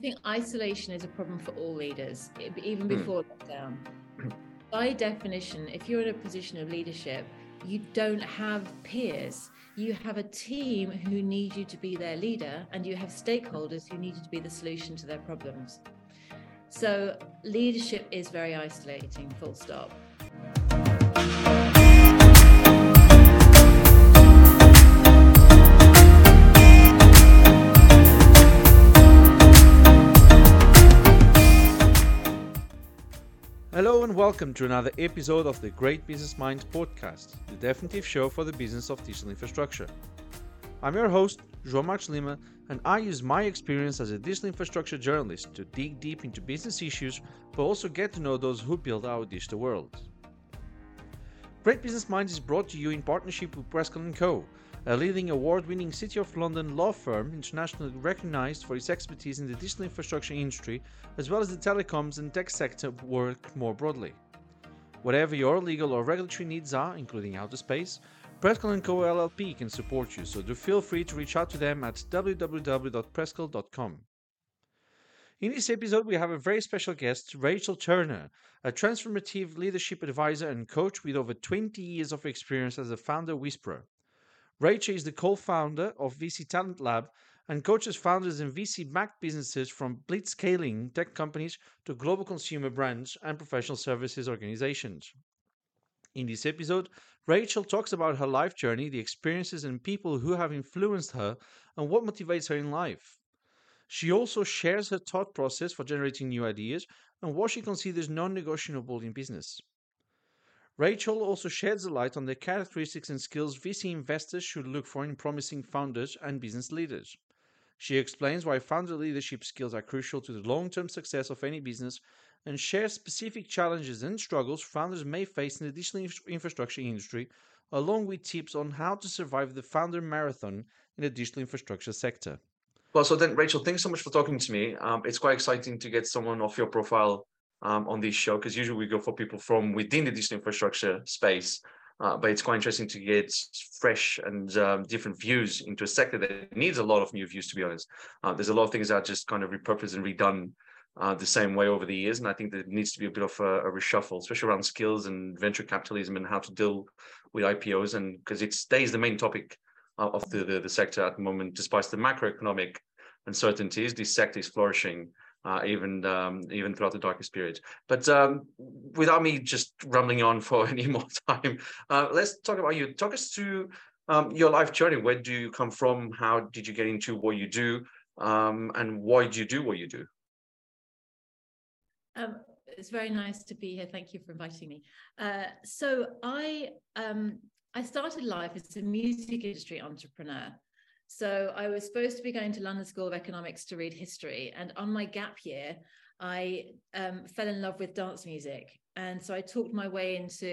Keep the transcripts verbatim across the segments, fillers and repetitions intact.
think isolation is a problem for all leaders, even before mm. lockdown. By definition, if you're in a position of leadership, you don't have peers. You have a team who need you to be their leader, and you have stakeholders who need you to be the solution to their problems. So leadership is very isolating, full stop. Hello and welcome to another episode of the Great Business Minds podcast, the definitive show for the business of digital infrastructure. I'm your host, João Marques Lima, and I use my experience as a digital infrastructure journalist to dig deep into business issues, but also get to know those who build our digital world. Great Business Minds is brought to you in partnership with Prescott and Co, a leading award-winning City of London law firm internationally recognized for its expertise in the digital infrastructure industry, as well as the telecoms and tech sector work more broadly. Whatever your legal or regulatory needs are, including outer space, Prescott and Co L L P can support you, so do feel free to reach out to them at w w w dot prescott dot com. In this episode, we have a very special guest, Rachel Turner, a transformative leadership advisor and coach with over twenty years of experience as a founder whisperer. Rachel is the co-founder of V C Talent Lab and coaches founders in V C-backed businesses from blitzscaling tech companies to global consumer brands and professional services organizations. In this episode, Rachel talks about her life journey, the experiences and people who have influenced her, and what motivates her in life. She also shares her thought process for generating new ideas and what she considers non-negotiable in business. Rachel also sheds a light on the characteristics and skills V C investors should look for in promising founders and business leaders. She explains why founder leadership skills are crucial to the long-term success of any business and shares specific challenges and struggles founders may face in the digital infrastructure industry, along with tips on how to survive the founder marathon in the digital infrastructure sector. Well, so then, Rachel, thanks so much for talking to me. Um, it's quite exciting to get someone off your profile Um, on this show, because usually we go for people from within the digital infrastructure space, uh, but it's quite interesting to get fresh and um, different views into a sector that needs a lot of new views, to be honest. Uh, there's a lot of things that are just kind of repurposed and redone uh, the same way over the years, and I think there needs to be a bit of a, a reshuffle, especially around skills and venture capitalism and how to deal with I P Os, and because it stays the main topic uh, of the, the, the sector at the moment. Despite the macroeconomic uncertainties, this sector is flourishing Uh, even um, even throughout the darkest period. But um, without me just rumbling on for any more time, uh, let's talk about you. Talk us through um, your life journey. Where do you come from? How did you get into what you do? Um, and why do you do what you do? Um, it's very nice to be here. Thank you for inviting me. Uh, so I um, I started life as a music industry entrepreneur. So I was supposed to be going to London School of Economics to read history. And on my gap year, I um, fell in love with dance music. And so I talked my way into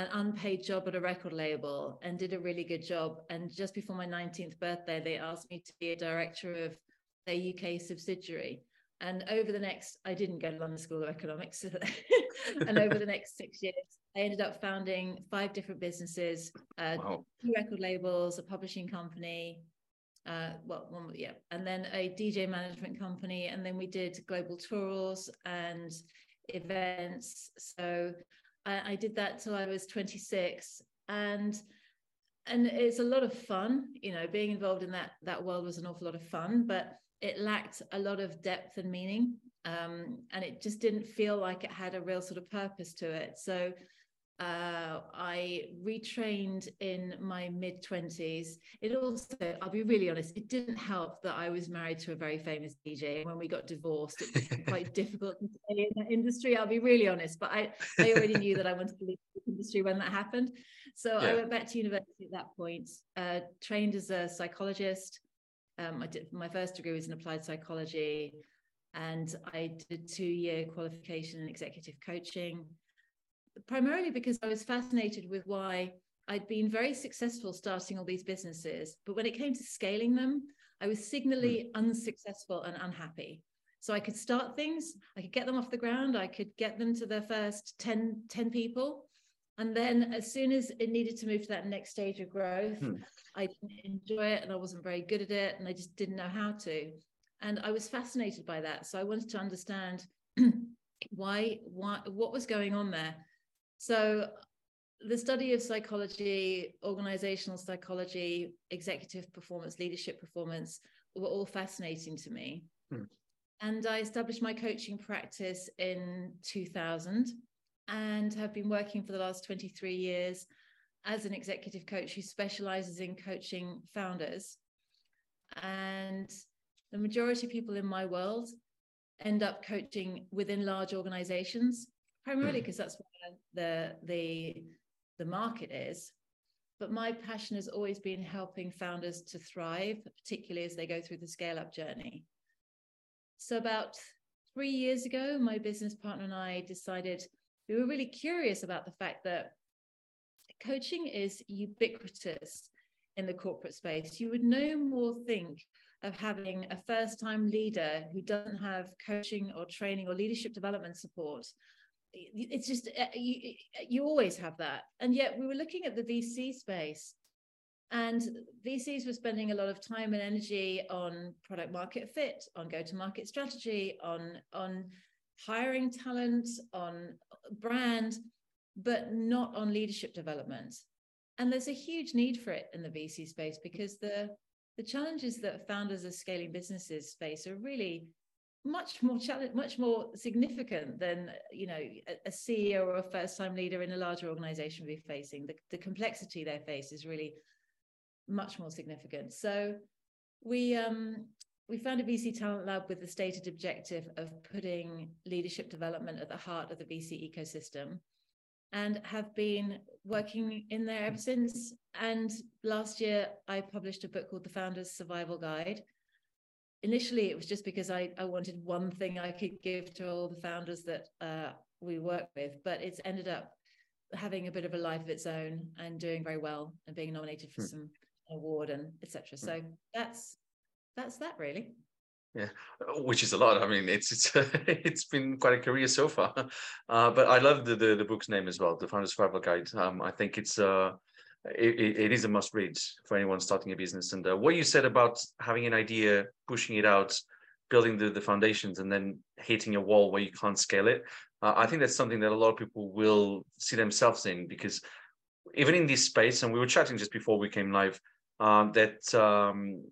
an unpaid job at a record label and did a really good job. And just before my nineteenth birthday, they asked me to be a director of their U K subsidiary. And over the next, I didn't go to London School of Economics. And over the next six years, I ended up founding five different businesses, uh, wow. two record labels, a publishing company, Uh, well, one, yeah, and then a D J management company, and then we did global tours and events. So I, I did that till I was twenty-six, and and it's a lot of fun. You know, being involved in that that world was an awful lot of fun, but it lacked a lot of depth and meaning, um, and it just didn't feel like it had a real sort of purpose to it. So Uh, I retrained in my mid-twenties. It also, I'll be really honest, it didn't help that I was married to a very famous D J. When we got divorced, it was quite difficult to stay in that industry, I'll be really honest. But I, I already knew that I wanted to leave the industry when that happened. So yeah. I went back to university at that point, uh, trained as a psychologist. Um, I did, my first degree was in applied psychology. And I did a two-year qualification in executive coaching, primarily because I was fascinated with why I'd been very successful starting all these businesses, but when it came to scaling them, I was signally unsuccessful and unhappy. So I could start things, I could get them off the ground, I could get them to their first ten, ten people. And then as soon as it needed to move to that next stage of growth, hmm. I didn't enjoy it and I wasn't very good at it and I just didn't know how to. And I was fascinated by that. So I wanted to understand why, why, what was going on there. So the study of psychology, organizational psychology, executive performance, leadership performance were all fascinating to me. Mm. And I established my coaching practice in two thousand and have been working for the last twenty-three years as an executive coach who specializes in coaching founders. And the majority of people in my world end up coaching within large organizations, primarily because that's where the, the, the market is. But my passion has always been helping founders to thrive, particularly as they go through the scale-up journey. So about three years ago, my business partner and I decided we were really curious about the fact that coaching is ubiquitous in the corporate space. You would no more think of having a first-time leader who doesn't have coaching or training or leadership development support. It's just, you, you always have that. And yet we were looking at the V C space, and V Cs were spending a lot of time and energy on product market fit, on go-to-market strategy, on, on hiring talent, on brand, but not on leadership development. And there's a huge need for it in the V C space, because the, the challenges that founders of scaling businesses face are really much more challenge, much more significant than, you know, a C E O or a first-time leader in a larger organization would be facing. The, the complexity they face is really much more significant. So we um, we founded V C Talent Lab with the stated objective of putting leadership development at the heart of the V C ecosystem, and have been working in there ever since. And last year, I published a book called The Founder's Survival Guide. Initially, it was just because I, I wanted one thing I could give to all the founders that uh, we work with, but it's ended up having a bit of a life of its own and doing very well and being nominated for mm. some award and et cetera. So mm. that's that's that really. Yeah, which is a lot. I mean, it's it's it's been quite a career so far. Uh, but I love the, the the book's name as well, The Founder's Survival Guide. Um, I think it's uh It, it is a must read for anyone starting a business. And uh, what you said about having an idea, pushing it out, building the, the foundations, and then hitting a wall where you can't scale it. Uh, I think that's something that a lot of people will see themselves in, because even in this space, and we were chatting just before we came live, um, that um,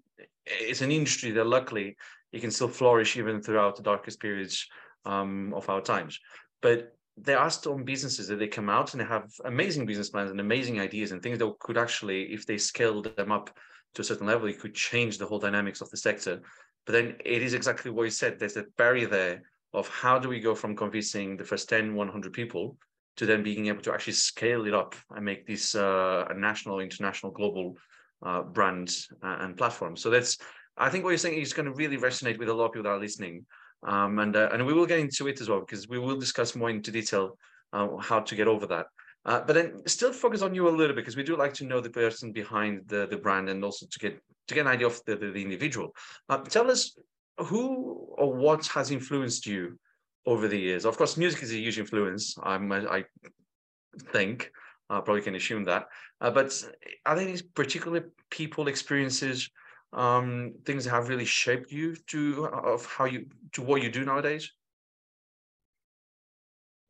it's an industry that luckily it can still flourish even throughout the darkest periods um, of our times. But there are still businesses that they come out and have amazing business plans and amazing ideas and things that could actually, if they scaled them up to a certain level, it could change the whole dynamics of the sector. But then it is exactly what you said. There's that barrier there of how do we go from convincing the first ten, one hundred people to then being able to actually scale it up and make this uh, a national, international, global uh, brand and platform. So that's, I think what you're saying is going to really resonate with a lot of people that are listening. Um, and uh, and we will get into it as well, because we will discuss more into detail uh, how to get over that. Uh, but then still focus on you a little bit, because we do like to know the person behind the, the brand, and also to get to get an idea of the, the, the individual. Uh, tell us who or what has influenced you over the years. Of course, music is a huge influence, I'm, I think. I probably can assume that. Uh, but are there any particular people, experiences, um things that have really shaped you to of how you to what you do nowadays?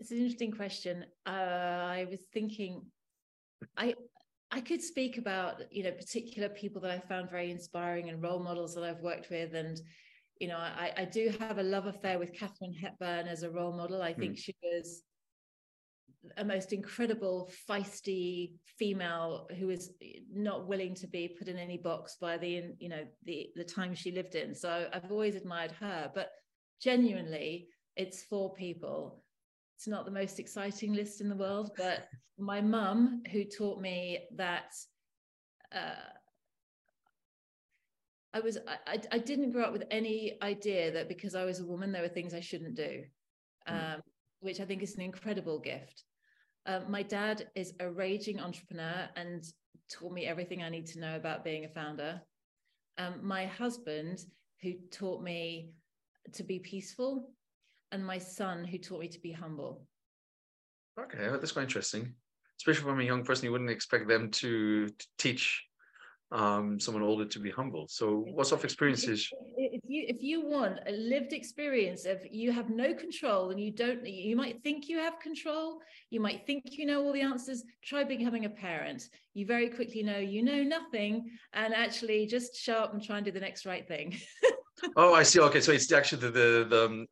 It's an interesting question. uh I was thinking I I could speak about, you know, particular people that I found very inspiring and role models that I've worked with, and you know, I I do have a love affair with Catherine Hepburn as a role model. I think mm. she was a most incredible, feisty female who is not willing to be put in any box by the, you know, the, the time she lived in. So I've always admired her, but genuinely it's four people. It's not the most exciting list in the world, but my mum, who taught me that uh, I was, I, I didn't grow up with any idea that because I was a woman, there were things I shouldn't do, um, mm. which I think is an incredible gift. Uh, my dad is a raging entrepreneur and taught me everything I need to know about being a founder. Um, my husband, who taught me to be peaceful, and my son, who taught me to be humble. Okay, that's quite interesting. Especially from a young person, you wouldn't expect them to, to teach um, someone older to be humble. So what sort of experiences? If you, if you want a lived experience of you have no control and you don't, you might think you have control, you might think you know all the answers, try becoming a parent. You very quickly know you know nothing, and actually just show up and try and do the next right thing. Oh, I see. Okay, so it's actually the, the, the um,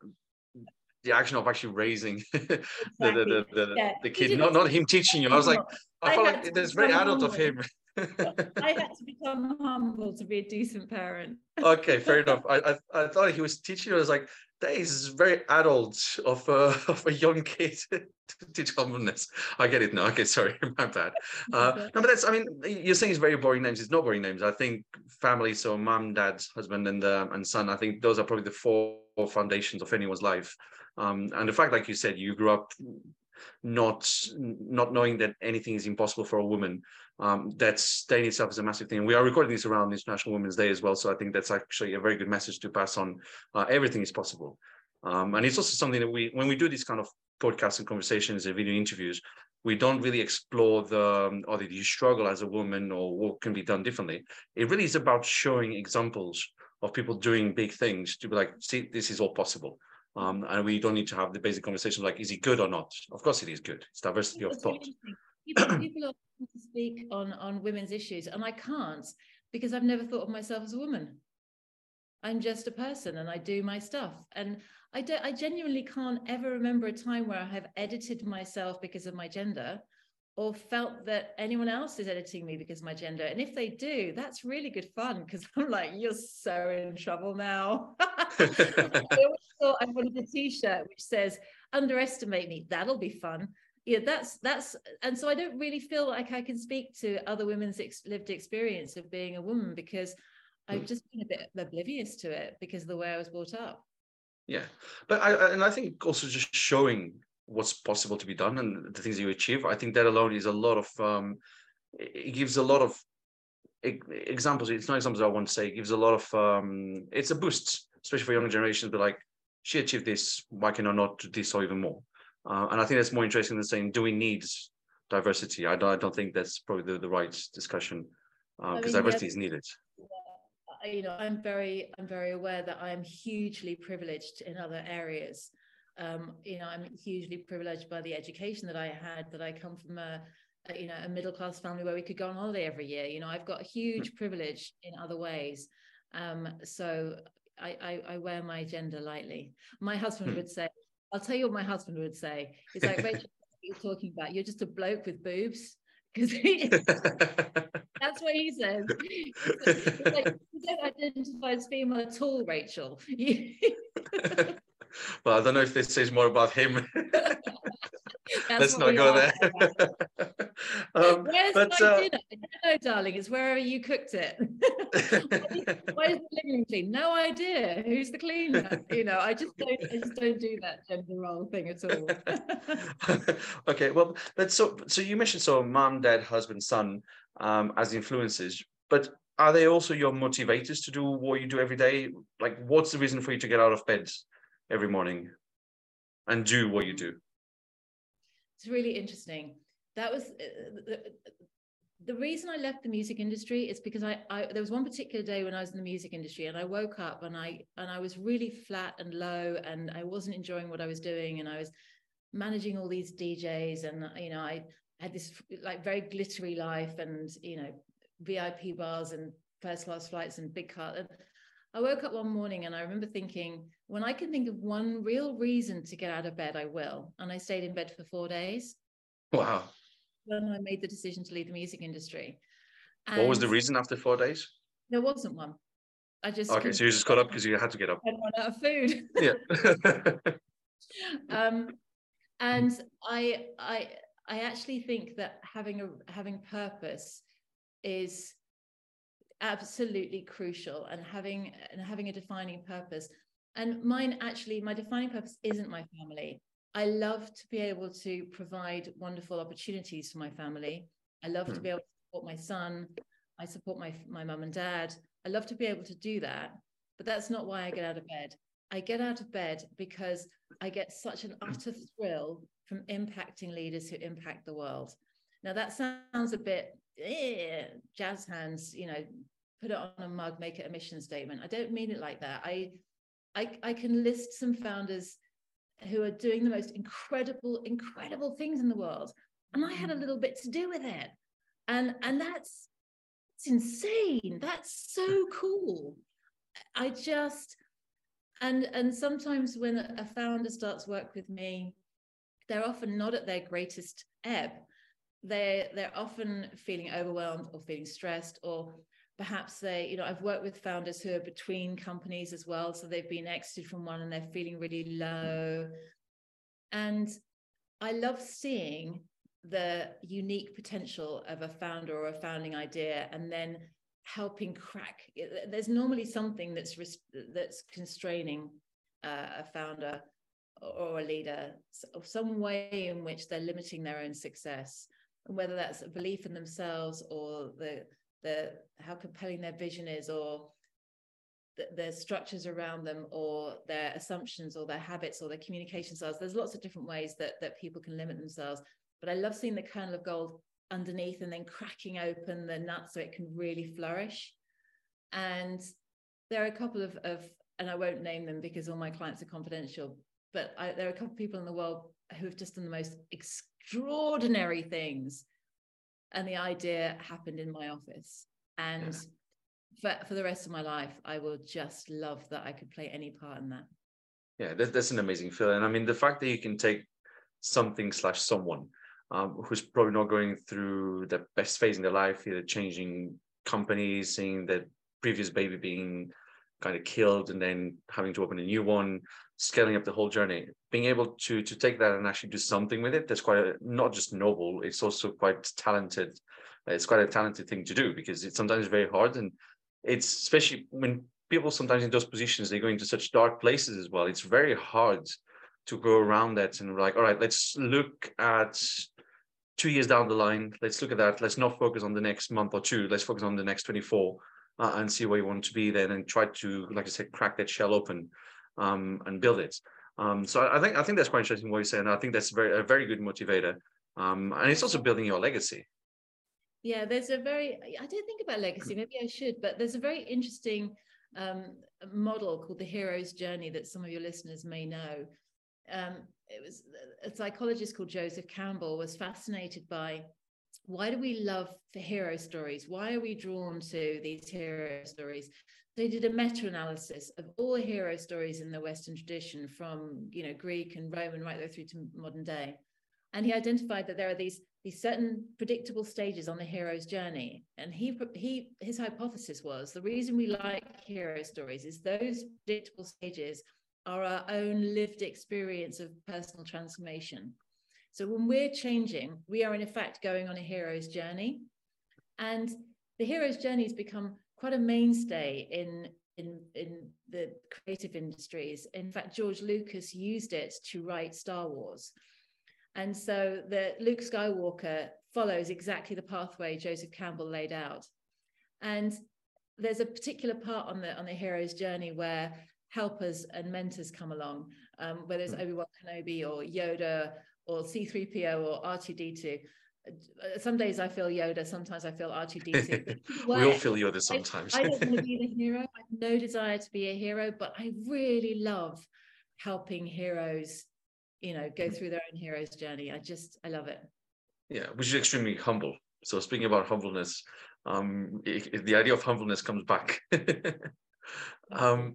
the action of actually raising the, exactly. the, the, the, yeah. the kid, not, not him teaching you. I was like, I, I felt like that's very adult humble. Of him. I had to become humble to be a decent parent. Okay, fair enough. I, I I thought he was teaching. I was like, that is very adult of a, of a young kid to teach humbleness. I get it now. Okay, sorry, my bad. Uh, no, but that's, I mean, you're saying it's very boring names. It's not boring names. I think family, so mom, dad, husband, and um, and son, I think those are probably the four foundations of anyone's life. Um, and the fact, like you said, you grew up not not knowing that anything is impossible for a woman, um, that's, that in itself is a massive thing. And we are recording this around International Women's Day as well, so I think that's actually a very good message to pass on. Uh, everything is possible. Um, and it's also something that we, when we do these kind of podcasts and conversations and video interviews, we don't really explore the, or did you struggle as a woman, or what can be done differently. It really is about showing examples of people doing big things to be like, see, this is all possible. Um, and we don't need to have the basic conversation like, is it good or not? Of course it is good. It's diversity of thought. People, people are trying to speak on, on women's issues, and I can't, because I've never thought of myself as a woman. I'm just a person, and I do my stuff. And I, don't, I genuinely can't ever remember a time where I have edited myself because of my gender, or felt that anyone else is editing me because of my gender. And if they do, that's really good fun, because I'm like, you're so in trouble now. I always thought I wanted a t-shirt which says underestimate me. That'll be fun. Yeah, that's that's and so I don't really feel like I can speak to other women's ex- lived experience of being a woman, because I've just been a bit oblivious to it because of the way I was brought up. Yeah, but I and I think also just showing what's possible to be done and the things you achieve, I think that alone is a lot of um, it gives a lot of examples. It's not examples I want to say. It gives a lot of um, it's a boost, especially for younger generations, but like, she achieved this, why can I not do this or even more? Uh, and I think that's more interesting than saying, do we need diversity? I don't, I don't think that's probably the, the right discussion, because uh, I mean, diversity yeah, is needed. Yeah, you know, I'm very, I'm very aware that I'm hugely privileged in other areas. Um, you know, I'm hugely privileged by the education that I had, that I come from a, a you know, a middle-class family where we could go on holiday every year. You know, I've got huge privilege in other ways. Um, so I, I, I wear my gender lightly. My husband would say, I'll tell you what my husband would say. He's like, Rachel, what are you talking about? You're just a bloke with boobs. Because that's what he says. He's like, you don't identify as female at all, Rachel. Well, I don't know if this says more about him. Let's not go there. um, Where's but, my uh, dinner? I don't know, darling. It's wherever you cooked it. Why is the living room clean? No idea. Who's the cleaner? You know, I just don't. I just don't do that gender role thing at all. Okay. Well, that's so. So you mentioned so mom, dad, husband, son um, as influences, but are they also your motivators to do what you do every day? Like, what's the reason for you to get out of bed every morning and do what you do? It's really interesting. That was uh, the, the reason I left the music industry is because I, I there was one particular day when I was in the music industry, and I woke up and I and I was really flat and low, and I wasn't enjoying what I was doing, and I was managing all these D Js, and you know, I had this like very glittery life, and you know, V I P bars and first class flights and big cars. I woke up one morning and I remember thinking, when I can think of one real reason to get out of bed, I will. And I stayed in bed for four days. Wow. When I made the decision to leave the music industry. And what was the reason after four days? There wasn't one. I just okay. So you just got up because you had to get up. I ran out of food. Yeah. um, and I, I, I actually think that having a having purpose is absolutely crucial, and having and having a defining purpose. And mine, actually, my defining purpose isn't my family. I love to be able to provide wonderful opportunities for my family. I love mm. to be able to support my son. I support my my mum and dad. I love to be able to do that, but that's not why I get out of bed. I get out of bed because I get such an utter thrill from impacting leaders who impact the world. Now that sounds a bit eh, jazz hands, you know, put it on a mug, make it a mission statement. I don't mean it like that. I, I, I can list some founders who are doing the most incredible, incredible things in the world. And I had a little bit to do with it. And, and that's, it's insane. That's so cool. I just, and, and sometimes when a founder starts work with me, they're often not at their greatest ebb. They're, they're often feeling overwhelmed or feeling stressed, or perhaps they, you know, I've worked with founders who are between companies as well. So they've been exited from one and they're feeling really low. And I love seeing the unique potential of a founder or a founding idea, and then helping crack. There's normally something that's that's constraining uh, a founder or a leader, or some way in which they're limiting their own success, and whether that's a belief in themselves, or the the how compelling their vision is, or the, the structures around them, or their assumptions, or their habits, or their communication styles. There's lots of different ways that that people can limit themselves. But I love seeing the kernel of gold underneath, and then cracking open the nut so it can really flourish. And there are a couple of, of and I won't name them because all my clients are confidential, but I, there are a couple of people in the world who have just done the most extraordinary things. And the idea happened in my office. And yeah. for, for the rest of my life, I will just love that I could play any part in that. Yeah, that, that's an amazing feeling. I mean, the fact that you can take something slash someone Um, who's probably not going through the best phase in their life, either changing companies, seeing their previous baby being kind of killed and then having to open a new one, scaling up the whole journey. Being able to to take that and actually do something with it, that's quite a, not just noble, it's also quite talented. It's quite a talented thing to do, because it's sometimes very hard. And it's especially when people sometimes in those positions, they go into such dark places as well. It's very hard to go around that and like, all right, let's look at two years down the line, let's look at that. Let's not focus on the next month or two. Let's focus on the next twenty-four uh, and see where you want to be then, and try to, like I said, crack that shell open um, and build it. Um, so I think I think that's quite interesting what you say, and I think that's very a very good motivator. Um, and it's also building your legacy. Yeah, there's a very, I don't think about legacy, maybe I should, but there's a very interesting um, model called the hero's journey that some of your listeners may know. Um, it was a psychologist called Joseph Campbell was fascinated by, why do we love the hero stories? Why are we drawn to these hero stories? They did a meta-analysis of all hero stories in the Western tradition, from, you know, Greek and Roman right there through to modern day. And he identified that there are these, these certain predictable stages on the hero's journey. And he, he his hypothesis was, the reason we like hero stories is those predictable stages are our own lived experience of personal transformation. So when we're changing, we are in effect going on a hero's journey. And the hero's journey has become quite a mainstay in, in, in the creative industries. In fact, George Lucas used it to write Star Wars. And so the Luke Skywalker follows exactly the pathway Joseph Campbell laid out. And there's a particular part on the, on the hero's journey where helpers and mentors come along, um, whether it's Obi-Wan Kenobi or Yoda or C three P O or R two D two. Some days I feel Yoda, sometimes I feel R two D two. We all feel Yoda sometimes. I, I don't want to be the hero. I have no desire to be a hero, but I really love helping heroes, you know, go through their own hero's journey. I just, I love it. Yeah, which is extremely humble. So speaking about humbleness, um, it, it, the idea of humbleness comes back. um,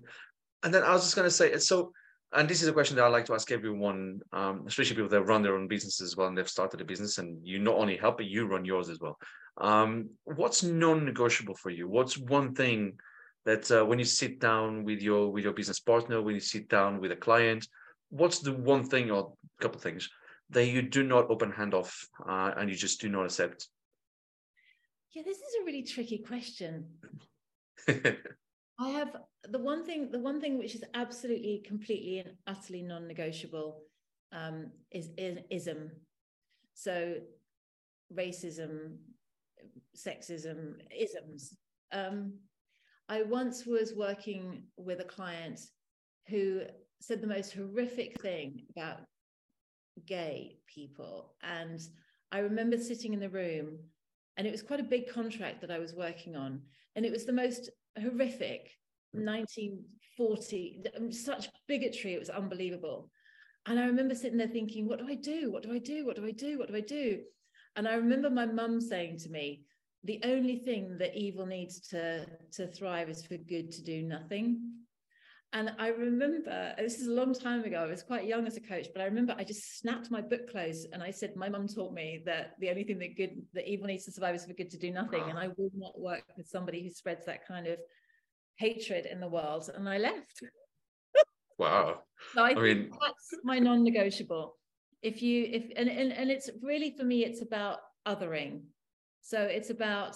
And then I was just going to say, so, and this is a question that I like to ask everyone, um, especially people that run their own businesses as well, and they've started a business, and you not only help, but you run yours as well. Um, what's non-negotiable for you? What's one thing that uh, when you sit down with your with your business partner, when you sit down with a client, what's the one thing or a couple of things that you do not open hand off uh, and you just do not accept? Yeah, this is a really tricky question. I have the one thing, the one thing which is absolutely, completely and utterly non-negotiable um, is, is ism. So racism, sexism, isms. Um, I once was working with a client who said the most horrific thing about gay people. And I remember sitting in the room, and it was quite a big contract that I was working on. And it was the most horrific nineteen forty, such bigotry, it was unbelievable. And I remember sitting there thinking, what do I do? What do I do? What do I do? What do I do? And I remember my mum saying to me, the only thing that evil needs to, to thrive is for good to do nothing. And I remember, this is a long time ago, I was quite young as a coach, but I remember I just snapped my book closed and I said, my mum taught me that the only thing that good, that evil needs to survive is for good to do nothing. And I will not work with somebody who spreads that kind of hatred in the world. And I left. Wow. So I, I think mean, that's my non-negotiable. If you, if, and, and, and it's really, for me, it's about othering. So it's about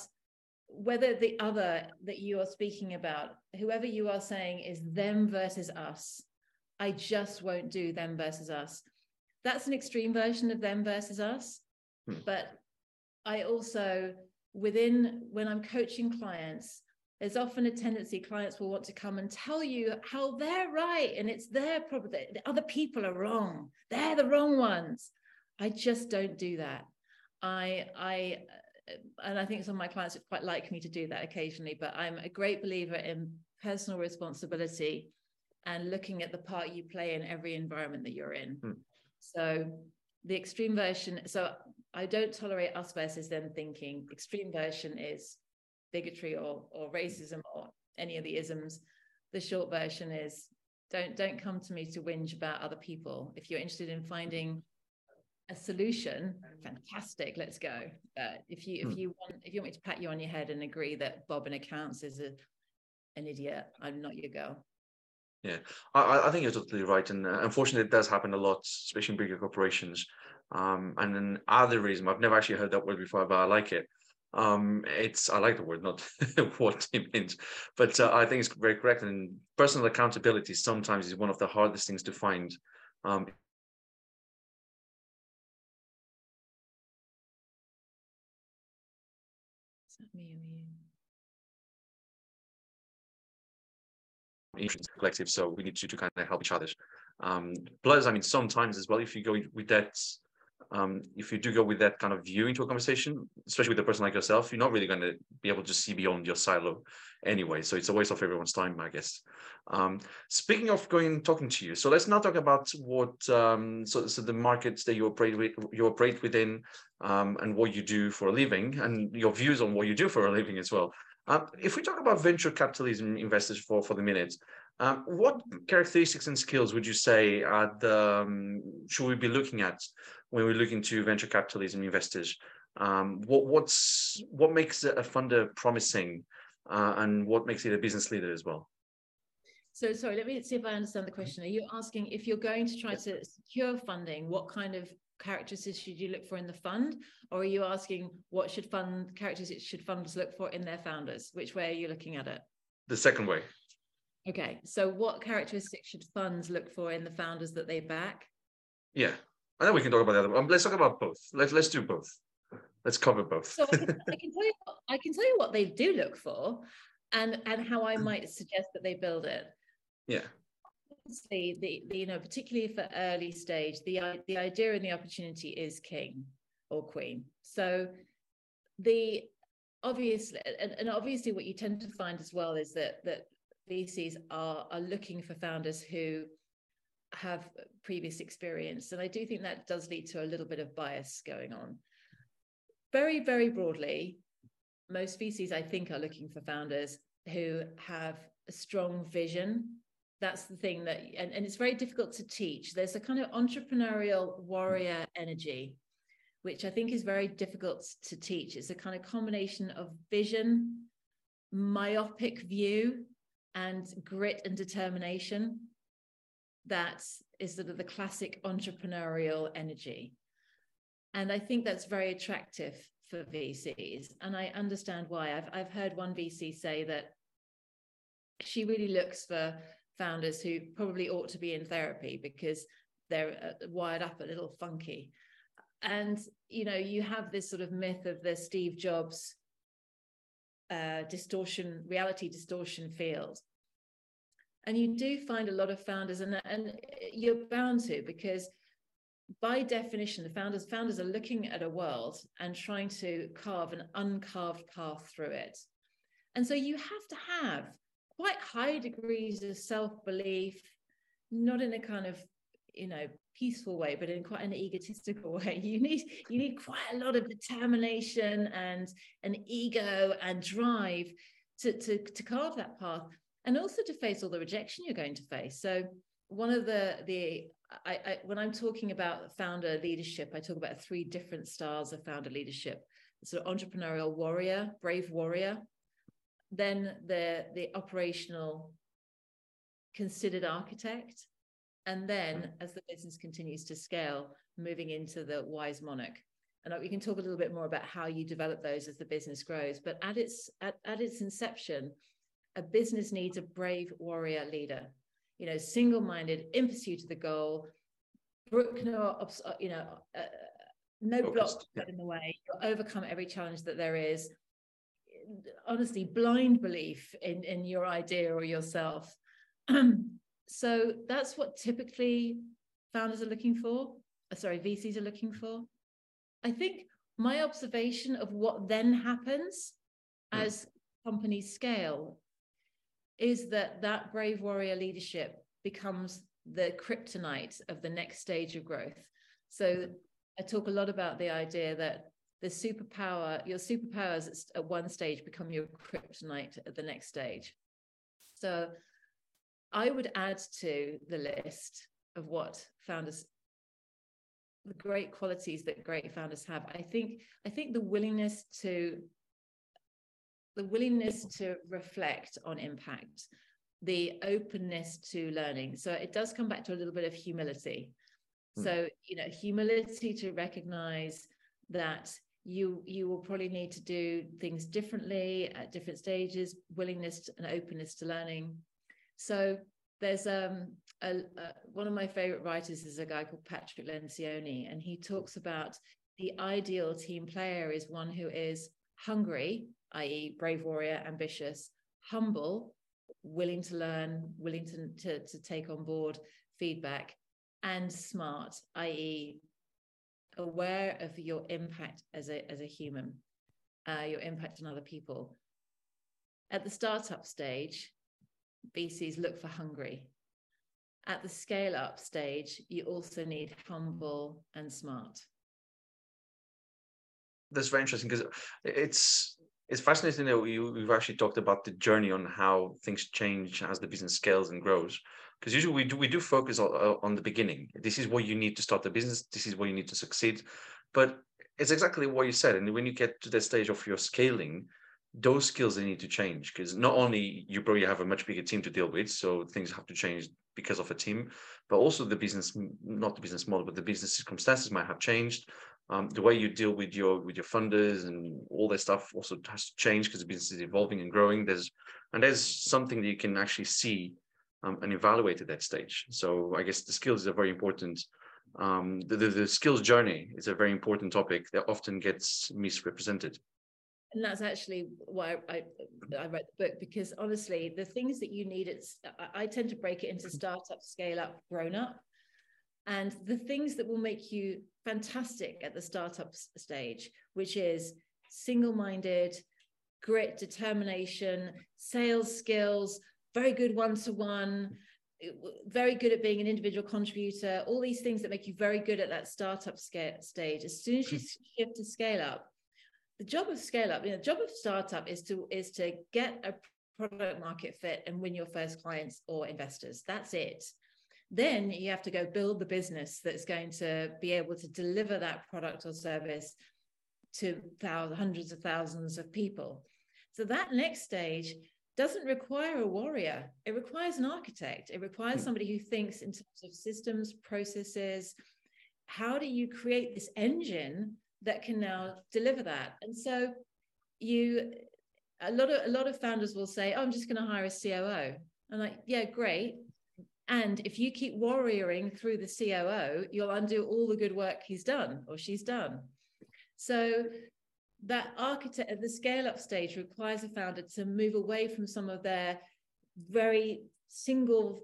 whether the other that you are speaking about, whoever you are saying is them versus us, I just won't do them versus us. That's an extreme version of them versus us. Hmm. But I also, within, when I'm coaching clients, there's often a tendency clients will want to come and tell you how they're right and it's their problem, the other people are wrong, they're the wrong ones. I just don't do that. I, I, and I think some of my clients would quite like me to do that occasionally, but I'm a great believer in personal responsibility and looking at the part you play in every environment that you're in. Mm. So the extreme version, so I don't tolerate us versus them thinking. Extreme version is bigotry or, or racism or any of the isms. The short version is don't, don't come to me to whinge about other people. If you're interested in finding a solution, fantastic, let's go. Uh, if you if you want if you want me to pat you on your head and agree that Bob in accounts is a an idiot, I'm not your girl. Yeah, I, I think you're totally right, and uh, unfortunately, it does happen a lot, especially in bigger corporations. Um, and then other reason, I've never actually heard that word before, but I like it. Um, it's I like the word, not what it means, but uh, I think it's very correct. And personal accountability sometimes is one of the hardest things to find. Um, collective, so we need to, to kind of help each other. Um, plus, I mean, sometimes as well, if you go with that, um, if you do go with that kind of view into a conversation, especially with a person like yourself, you're not really going to be able to see beyond your silo anyway. So it's a waste of everyone's time, I guess. Um, speaking of going and talking to you, so let's now talk about what um, so, so the markets that you operate with, you operate within, um, and what you do for a living, and your views on what you do for a living as well. Uh, if we talk about venture capitalism investors for, for the minute, um, what characteristics and skills would you say are the, um, should we be looking at when we're looking to venture capitalism investors? Um, what, what's, what makes a funder promising uh, and what makes it a business leader as well? So, sorry, let me see if I understand the question. Are you asking if you're going to try to secure funding, what kind of characteristics should you look for in the fund, or are you asking what should fund characteristics should funders look for in their founders? Which way are you looking at it? The second way. Okay, so what characteristics should funds look for in the founders that they back? Yeah, I know we can talk about the other one. Let's talk about both. Let's let's do both. Let's cover both. So I can, I can tell you what, I can tell you what they do look for, and and how I might suggest that they build it. Yeah. The, the you know, particularly for early stage, the the idea and the opportunity is king or queen. So the obviously and, and obviously what you tend to find as well is that that V Cs are are looking for founders who have previous experience, and I do think that does lead to a little bit of bias going on. Very, very broadly, most V Cs I think are looking for founders who have a strong vision. That's the thing that, and, and it's very difficult to teach. There's a kind of entrepreneurial warrior energy, which I think is very difficult to teach. It's a kind of combination of vision, myopic view, and grit and determination. That is sort of the classic entrepreneurial energy. And I think that's very attractive for V Cs. And I understand why. I've, I've heard one V C say that she really looks for founders who probably ought to be in therapy because they're uh, wired up a little funky. And, you know, you have this sort of myth of the Steve Jobs uh, distortion, reality distortion field. And you do find a lot of founders, and, and you're bound to, because by definition, the founders founders are looking at a world and trying to carve an uncarved path through it. And so you have to have quite high degrees of self-belief, not in a kind of, you know, peaceful way, but in quite an egotistical way. You need, you need quite a lot of determination and an ego and drive to, to, to carve that path, and also to face all the rejection you're going to face. So one of the, the I, I, when I'm talking about founder leadership, I talk about three different styles of founder leadership. So entrepreneurial warrior, brave warrior, then the, the operational considered architect, and then as the business continues to scale, moving into the wise monarch. And we can talk a little bit more about how you develop those as the business grows. But at its, at, at its inception, a business needs a brave warrior leader, you know, single-minded, in pursuit of the goal, brook no, you know, uh, no blocks put in the way. You'll overcome every challenge that there is. Honestly, blind belief in, in your idea or yourself. So that's what typically founders are looking for. Sorry, V Cs are looking for. I think my observation of what then happens as companies scale is that that brave warrior leadership becomes the kryptonite of the next stage of growth. So I talk a lot about the idea that the superpower, your superpowers at one stage become your kryptonite at the next stage. So I would add to the list of what founders, the great qualities that great founders have. I think, I think the willingness to the willingness to reflect on impact, the openness to learning. So it does come back to a little bit of humility. Mm. So, you know, humility to recognize that you, you will probably need to do things differently at different stages, willingness and openness to learning. So there's um, a, a, one of my favorite writers is a guy called Patrick Lencioni, and he talks about the ideal team player is one who is hungry, that is brave warrior, ambitious, humble, willing to learn, willing to, to, to take on board feedback, and smart, that is aware of your impact as a, as a human, uh, your impact on other people. At the startup stage, V Cs look for hungry. At the scale-up stage, you also need humble and smart. That's very interesting, because it's it's fascinating that you, we've actually talked about the journey on how things change as the business scales and grows. Because usually we do we do focus on, on the beginning. This is what you need to start the business. This is what you need to succeed. But it's exactly what you said. And when you get to that stage of your scaling, those skills, they need to change, because not only you probably have a much bigger team to deal with, so things have to change because of a team, but also the business, not the business model, but the business circumstances might have changed. Um, the way you deal with your with your funders and all that stuff also has to change, because the business is evolving and growing. There's and there's something that you can actually see um, and evaluate at that stage. So I guess the skills are very important. Um, the, the, the skills journey is a very important topic that often gets misrepresented. And that's actually why I, I wrote the book, because honestly, the things that you need, it's, I tend to break it into startup, scale up, grown up. And the things that will make you fantastic at the startup stage, which is single-minded, grit, determination, sales skills, very good one-to-one, very good at being an individual contributor, all these things that make you very good at that startup scale stage. As soon as you shift to scale up, the job of scale up, you know, the job of startup is to is to get a product market fit and win your first clients or investors. That's it. Then you have to go build the business that's going to be able to deliver that product or service to thousands, hundreds of thousands of people. So that next stage doesn't require a warrior. It requires an architect. It requires somebody who thinks in terms of systems, processes. How do you create this engine that can now deliver that? And so you, a lot of a lot of founders will say, oh, I'm just going to hire a C O O. I'm like, yeah, great. And if you keep warrioring through the C O O, you'll undo all the good work he's done or she's done. So that architect at the scale-up stage requires a founder to move away from some of their very single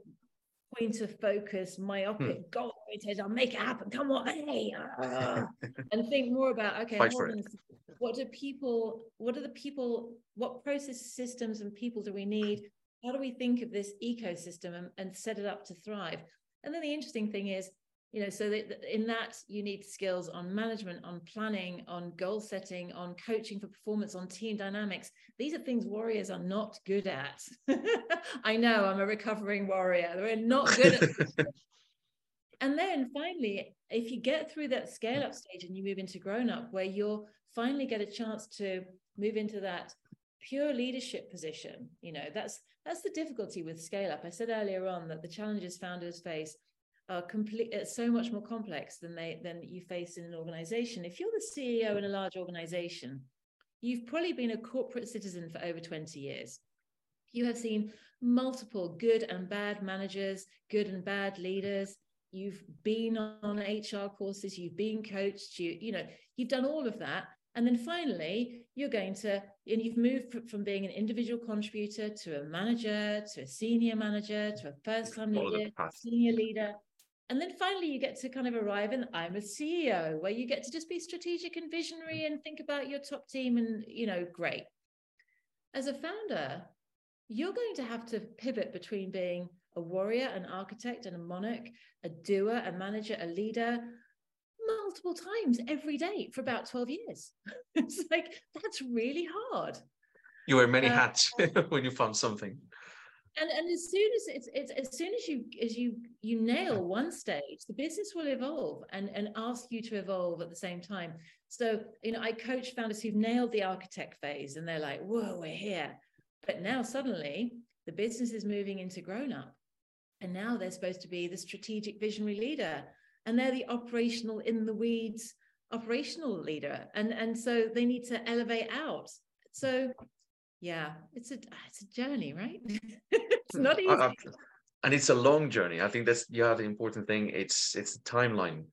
point of focus, myopic, hmm. goal-oriented, I'll make it happen, come on, hey, uh, and think more about, okay, hold on, what do people, what are the people, what process systems and people do we need? How do we think of this ecosystem and, and set it up to thrive? And then the interesting thing is, you know, so that in that you need skills on management, on planning, on goal setting, on coaching for performance, on team dynamics. These are things warriors are not good at. I know, I'm a recovering warrior. We're not good at. And then finally, if you get through that scale up stage and you move into grown up, where you'll finally get a chance to move into that pure leadership position, you know, that's that's the difficulty with scale up. I said earlier on that the challenges founders face are complete, it's so much more complex than they than you face in an organization. If you're the C E O in a large organization, you've probably been a corporate citizen for over twenty years. You have seen multiple good and bad managers, good and bad leaders. You've been on H R courses, you've been coached, you you know, you've done all of that. And then finally, you're going to, and you've moved from being an individual contributor to a manager, to a senior manager, to a first-time leader, senior leader. And then finally, you get to kind of arrive in, I'm a C E O, where you get to just be strategic and visionary and think about your top team and, you know, great. As a founder, you're going to have to pivot between being a warrior, an architect, and a monarch, a doer, a manager, a leader, multiple times every day for about twelve years. It's like, that's really hard. You wear many uh, hats when you found something. And and as soon as it's, it's as soon as you as you you nail one stage, the business will evolve and and ask you to evolve at the same time. So, you know, I coach founders who've nailed the architect phase and they're like, whoa, we're here. But now suddenly the business is moving into grown up, and now they're supposed to be the strategic visionary leader. And they're the operational, in the weeds, operational leader. And, and so they need to elevate out. So, yeah, it's a it's a journey, right? It's not easy. I, I, and it's a long journey. I think that's, yeah, the important thing. It's it's the timeline.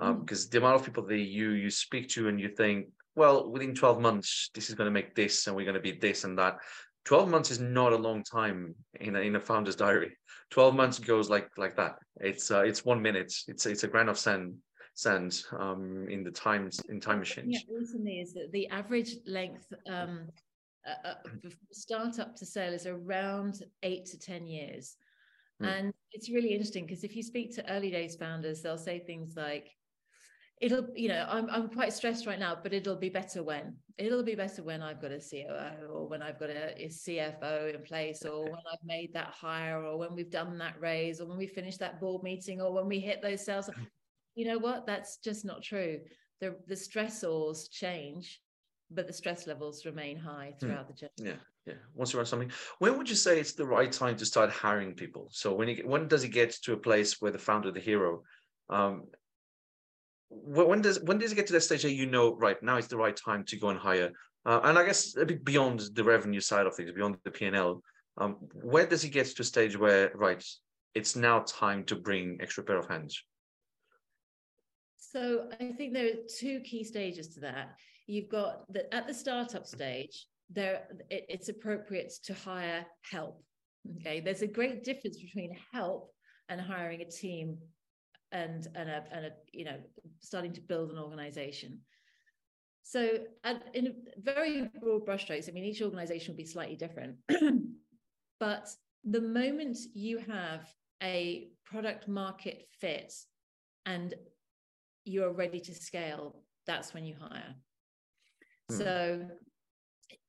Um, because mm. the amount of people that you, you speak to and you think, well, within twelve months, this is going to make this and we're going to be this and that. twelve months is not a long time in a, in a founder's diary. twelve months goes like like that. It's uh, it's one minute. It's it's a grain of sand sand um, in the times in time machines. Yeah, recently is that the average length um, uh, startup to sale is around eight to ten years, hmm. and it's really interesting because if you speak to early days founders, they'll say things like, it'll, you know, I'm I'm quite stressed right now, but it'll be better when. It'll be better when I've got a C O O, or when I've got a, a C F O in place, or when I've made that hire, or when we've done that raise, or when we finish that board meeting, or when we hit those sales. You know what? That's just not true. The the stressors change, but the stress levels remain high throughout hmm. the journey. Yeah, yeah. Once you run something, when would you say it's the right time to start hiring people? So when you, when does it get to a place where the founder, the hero, um, when does when does it get to that stage that you know right now is the right time to go and hire? Uh, and I guess a bit beyond the revenue side of things, beyond the P and L, um, where does it get to a stage where, right, it's now time to bring extra pair of hands? So I think there are two key stages to that. You've got that at the startup stage, there it, it's appropriate to hire help. Okay, there's a great difference between help and hiring a team. And and a, and a you know starting to build an organization. So at, in very broad brushstrokes, I mean, each organization will be slightly different. But the moment you have a product market fit and you're ready to scale, that's when you hire. Mm. So,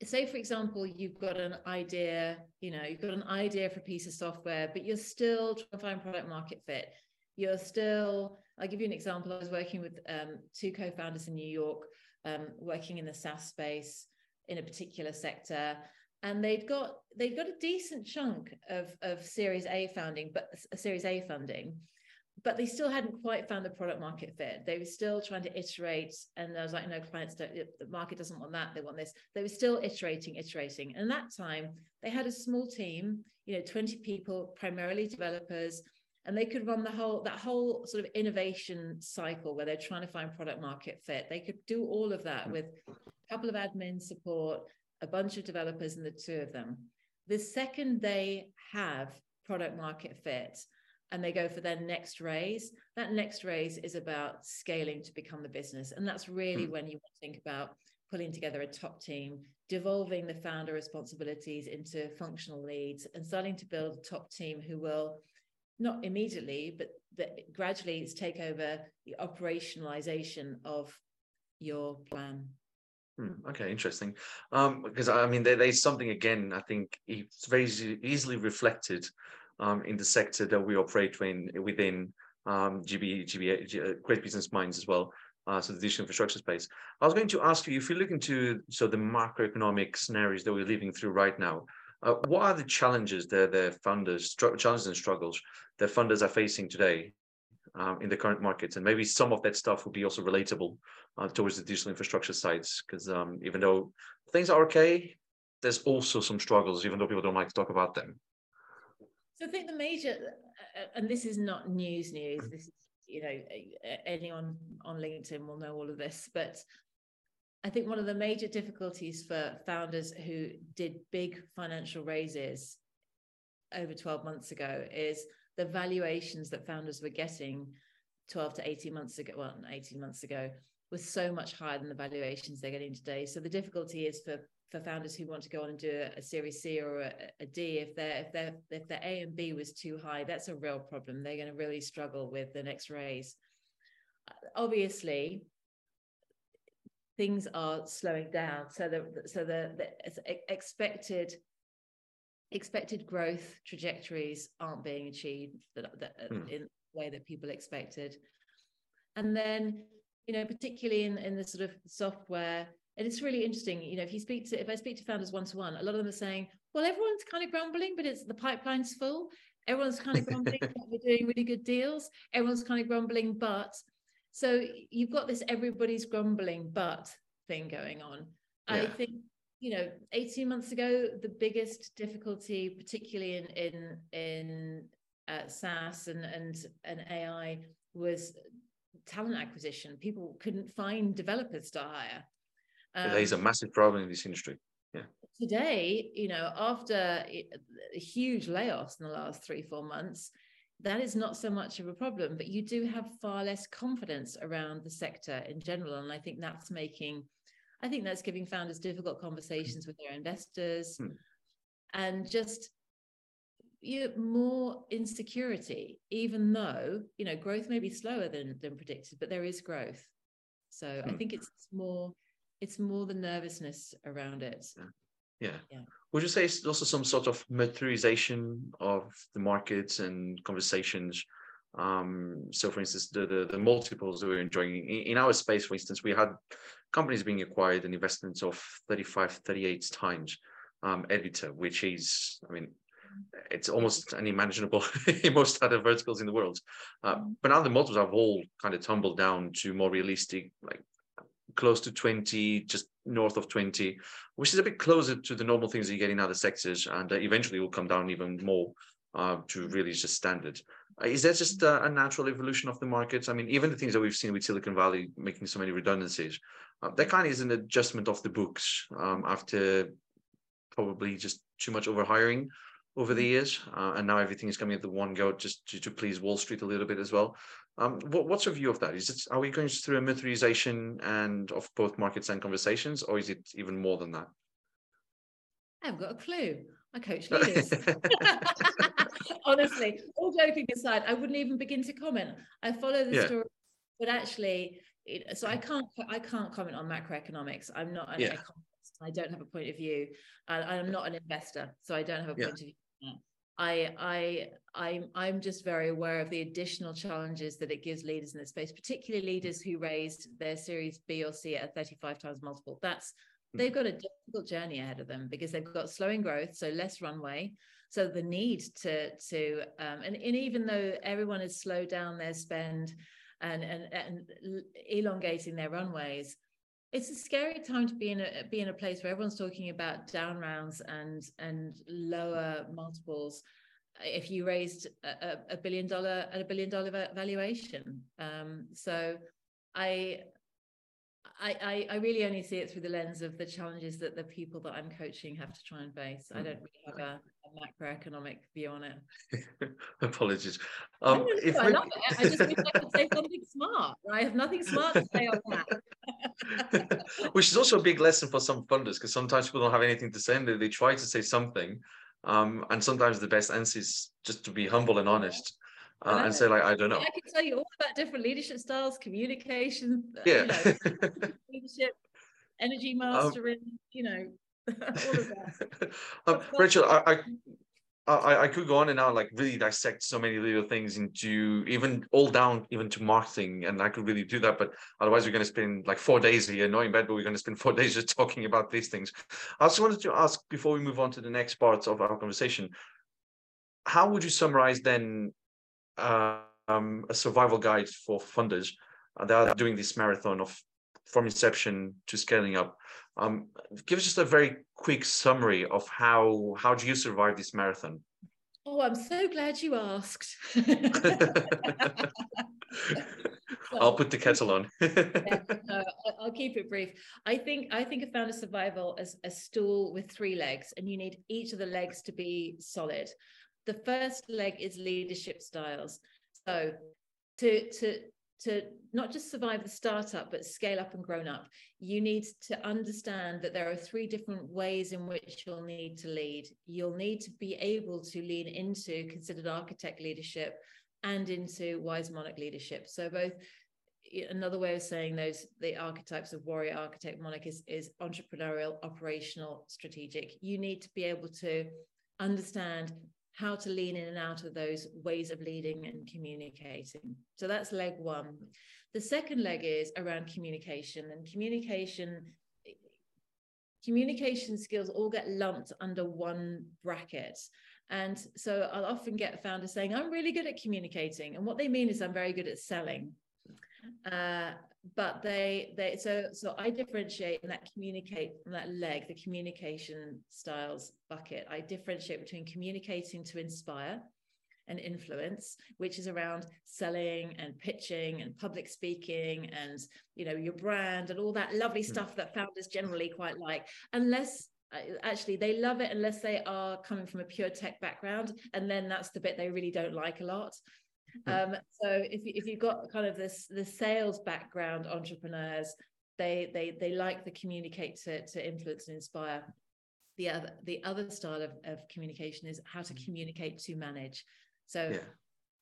say for example, you've got an idea, you know, you've got an idea for a piece of software, but you're still trying to find product market fit. You're still, I'll give you an example. I was working with um, two co-founders in New York, um, working in the SaaS space in a particular sector. And they'd got they'd got a decent chunk of, of Series A funding, but uh, Series A funding, but they still hadn't quite found the product market fit. They were still trying to iterate. And I was like, no, clients don't, the market doesn't want that, they want this. They were still iterating, iterating. And that time they had a small team, you know, twenty people, primarily developers. And they could run the whole that whole sort of innovation cycle where they're trying to find product market fit. They could do all of that with a couple of admin support, a bunch of developers, and the two of them. The second they have product market fit, and they go for their next raise, that next raise is about scaling to become the business. And that's really mm. when you want to think about pulling together a top team, devolving the founder responsibilities into functional leads, and starting to build a top team who will, not immediately, but that gradually take over the operationalization of your plan. Okay, interesting. Um, because I mean, there, there's something again, I think it's very easy, easily reflected um, in the sector that we operate in, within um, G B, G B, uh, Great Business Minds as well. Uh, so the digital infrastructure space. I was going to ask you, if you look into so the macroeconomic scenarios that we're living through right now, uh, what are the challenges that the funders, challenges and struggles that funders are facing today? Um, in the current markets, and maybe some of that stuff will be also relatable uh, towards the digital infrastructure sites, because um, even though things are okay, there's also some struggles, even though people don't like to talk about them. So I think the major, uh, and this is not news news, this is, you know, anyone on LinkedIn will know all of this, but I think one of the major difficulties for founders who did big financial raises over twelve months ago is the valuations that founders were getting twelve to eighteen months ago, well, eighteen months ago, was so much higher than the valuations they're getting today. So the difficulty is for, for founders who want to go on and do a, a Series C or a, a D, if their if their if their A and B was too high, that's a real problem. They're going to really struggle with the next raise. Obviously, things are slowing down. So the so the, the expected. Expected growth trajectories aren't being achieved that, that, mm. in the way that people expected. And then, you know, particularly in, in the sort of software, and it's really interesting, you know, if you speak to, if I speak to founders one-to-one, a lot of them are saying, well, everyone's kind of grumbling, but it's the pipeline's full. Everyone's kind of grumbling, but we're doing really good deals. Everyone's kind of grumbling, but. So you've got this everybody's grumbling, but thing going on. Yeah. I think, you know, eighteen months ago, the biggest difficulty, particularly in in in uh, SaaS and and and A I, was talent acquisition. People couldn't find developers to hire. Um, There's a massive problem in this industry. Yeah. Today, you know, after huge layoffs in the last three four months, that is not so much of a problem. But you do have far less confidence around the sector in general, and I think that's making. I think that's giving founders difficult conversations with their investors hmm. and just you know, more insecurity, even though, you know, growth may be slower than, than predicted, but there is growth. So hmm. I think it's more, it's more the nervousness around it. Yeah. yeah. yeah. Would you say it's also some sort of maturization of the markets and conversations? Um, so for instance, the, the, the multiples that we're enjoying in, in our space, for instance, we had companies being acquired and investments of thirty-five, thirty-eight times um, EBITDA, which is, I mean, it's almost unimaginable in most other verticals in the world. Uh, but now the multiples have all kind of tumbled down to more realistic, like close to twenty, just north of twenty, which is a bit closer to the normal things you get in other sectors, and uh, eventually will come down even more uh, to really just standard. Is that just a, a natural evolution of the markets? I mean, even the things that we've seen with Silicon Valley making so many redundancies, uh, that kind of is an adjustment of the books um, after probably just too much overhiring over the years. Uh, and now everything is coming at the one go just to, to please Wall Street a little bit as well. Um, what, what's your view of that? Is it, are we going through a maturization and of both markets and conversations, or is it even more than that? I haven't got a clue. I coach leaders. Honestly, all joking aside, I wouldn't even begin to comment. I follow the yeah. story, but actually, it, so I can't. I can't comment on macroeconomics. I'm not an yeah. economist. I don't have a point of view. I, I'm not an investor, so I don't have a yeah. point of view. I, I, I'm, I'm just very aware of the additional challenges that it gives leaders in this space, particularly leaders who raised their Series B or C at a thirty-five times multiple. That's They've got a difficult journey ahead of them because they've got slowing growth, so less runway. So the need to, to um, and, and even though everyone has slowed down their spend and, and, and elongating their runways, it's a scary time to be in a, be in a place where everyone's talking about down rounds and, and lower multiples. If you raised a, a billion dollar, a billion dollar valuation. Um, so I... I, I, I really only see it through the lens of the challenges that the people that I'm coaching have to try and face. I don't really have a, a macroeconomic view on it. Apologies. Um, I, if know, we... I love it. I just wish I could say something smart. I have nothing smart to say on that. Which is also a big lesson for some funders, because sometimes people don't have anything to say, and they, they try to say something. Um, and sometimes the best answer is just to be humble and honest. Uh, and say, like, I don't know. I can tell you all about different leadership styles, communication, yeah. uh, you know, leadership, energy mastering, um, you know, all of that. Um, Rachel, I, I I could go on and now, like, really dissect so many little things into even all down, even to marketing, and I could really do that. But otherwise, we're going to spend like four days here, not in bed, but we're going to spend four days just talking about these things. I also wanted to ask, before we move on to the next part of our conversation, how would you summarize then? Um, a survival guide for funders that are doing this marathon of from inception to scaling up. Um, give us just a very quick summary of how how do you survive this marathon? Oh, I'm so glad you asked. I'll put the kettle on. yeah, no, I'll keep it brief. I think I think of founder survival as a stool with three legs, and you need each of the legs to be solid. The first leg is leadership styles. So to, to, to not just survive the startup, but scale up and grown up, you need to understand that there are three different ways in which you'll need to lead. You'll need to be able to lean into considered architect leadership and into wise monarch leadership. So both, another way of saying those, the archetypes of warrior, architect, monarch is, is entrepreneurial, operational, strategic. You need to be able to understand how to lean in and out of those ways of leading and communicating. So that's leg one. The second leg is around communication, and communication, communication skills all get lumped under one bracket. And so I'll often get founders saying, I'm really good at communicating. And what they mean is I'm very good at selling. Uh, but they, they so, so I differentiate in that communicate, in that leg, the communication styles bucket. I differentiate between communicating to inspire and influence, which is around selling and pitching and public speaking and, you know, your brand and all that lovely stuff that founders generally quite like, unless actually they love it, unless they are coming from a pure tech background. And then that's the bit they really don't like a lot. Um, so if, if you've got kind of this the sales background entrepreneurs, they they they like the communicate to, to influence and inspire. The other the other style of, of communication is how to communicate to manage. So yeah.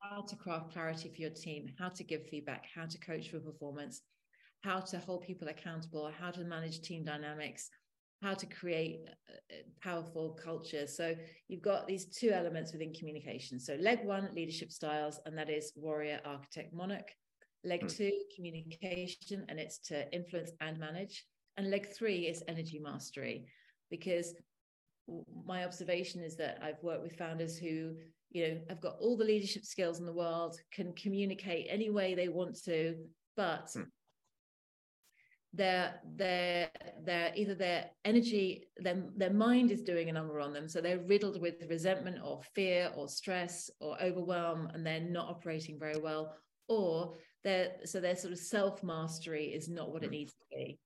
How to craft clarity for your team, how to give feedback, how to coach for performance, how to hold people accountable, how to manage team dynamics, how to create powerful culture. So you've got these two elements within communication. So leg one, leadership styles, and that is warrior, architect, monarch. Leg two, communication, and it's to influence and manage. And leg three is energy mastery, because my observation is that I've worked with founders who, you know, have got all the leadership skills in the world, can communicate any way they want to, but hmm. Their, their, their, either their energy, their, their mind is doing a number on them. So they're riddled with resentment or fear or stress or overwhelm, and they're not operating very well. Or they're, so their sort of self-mastery is not what it needs to be.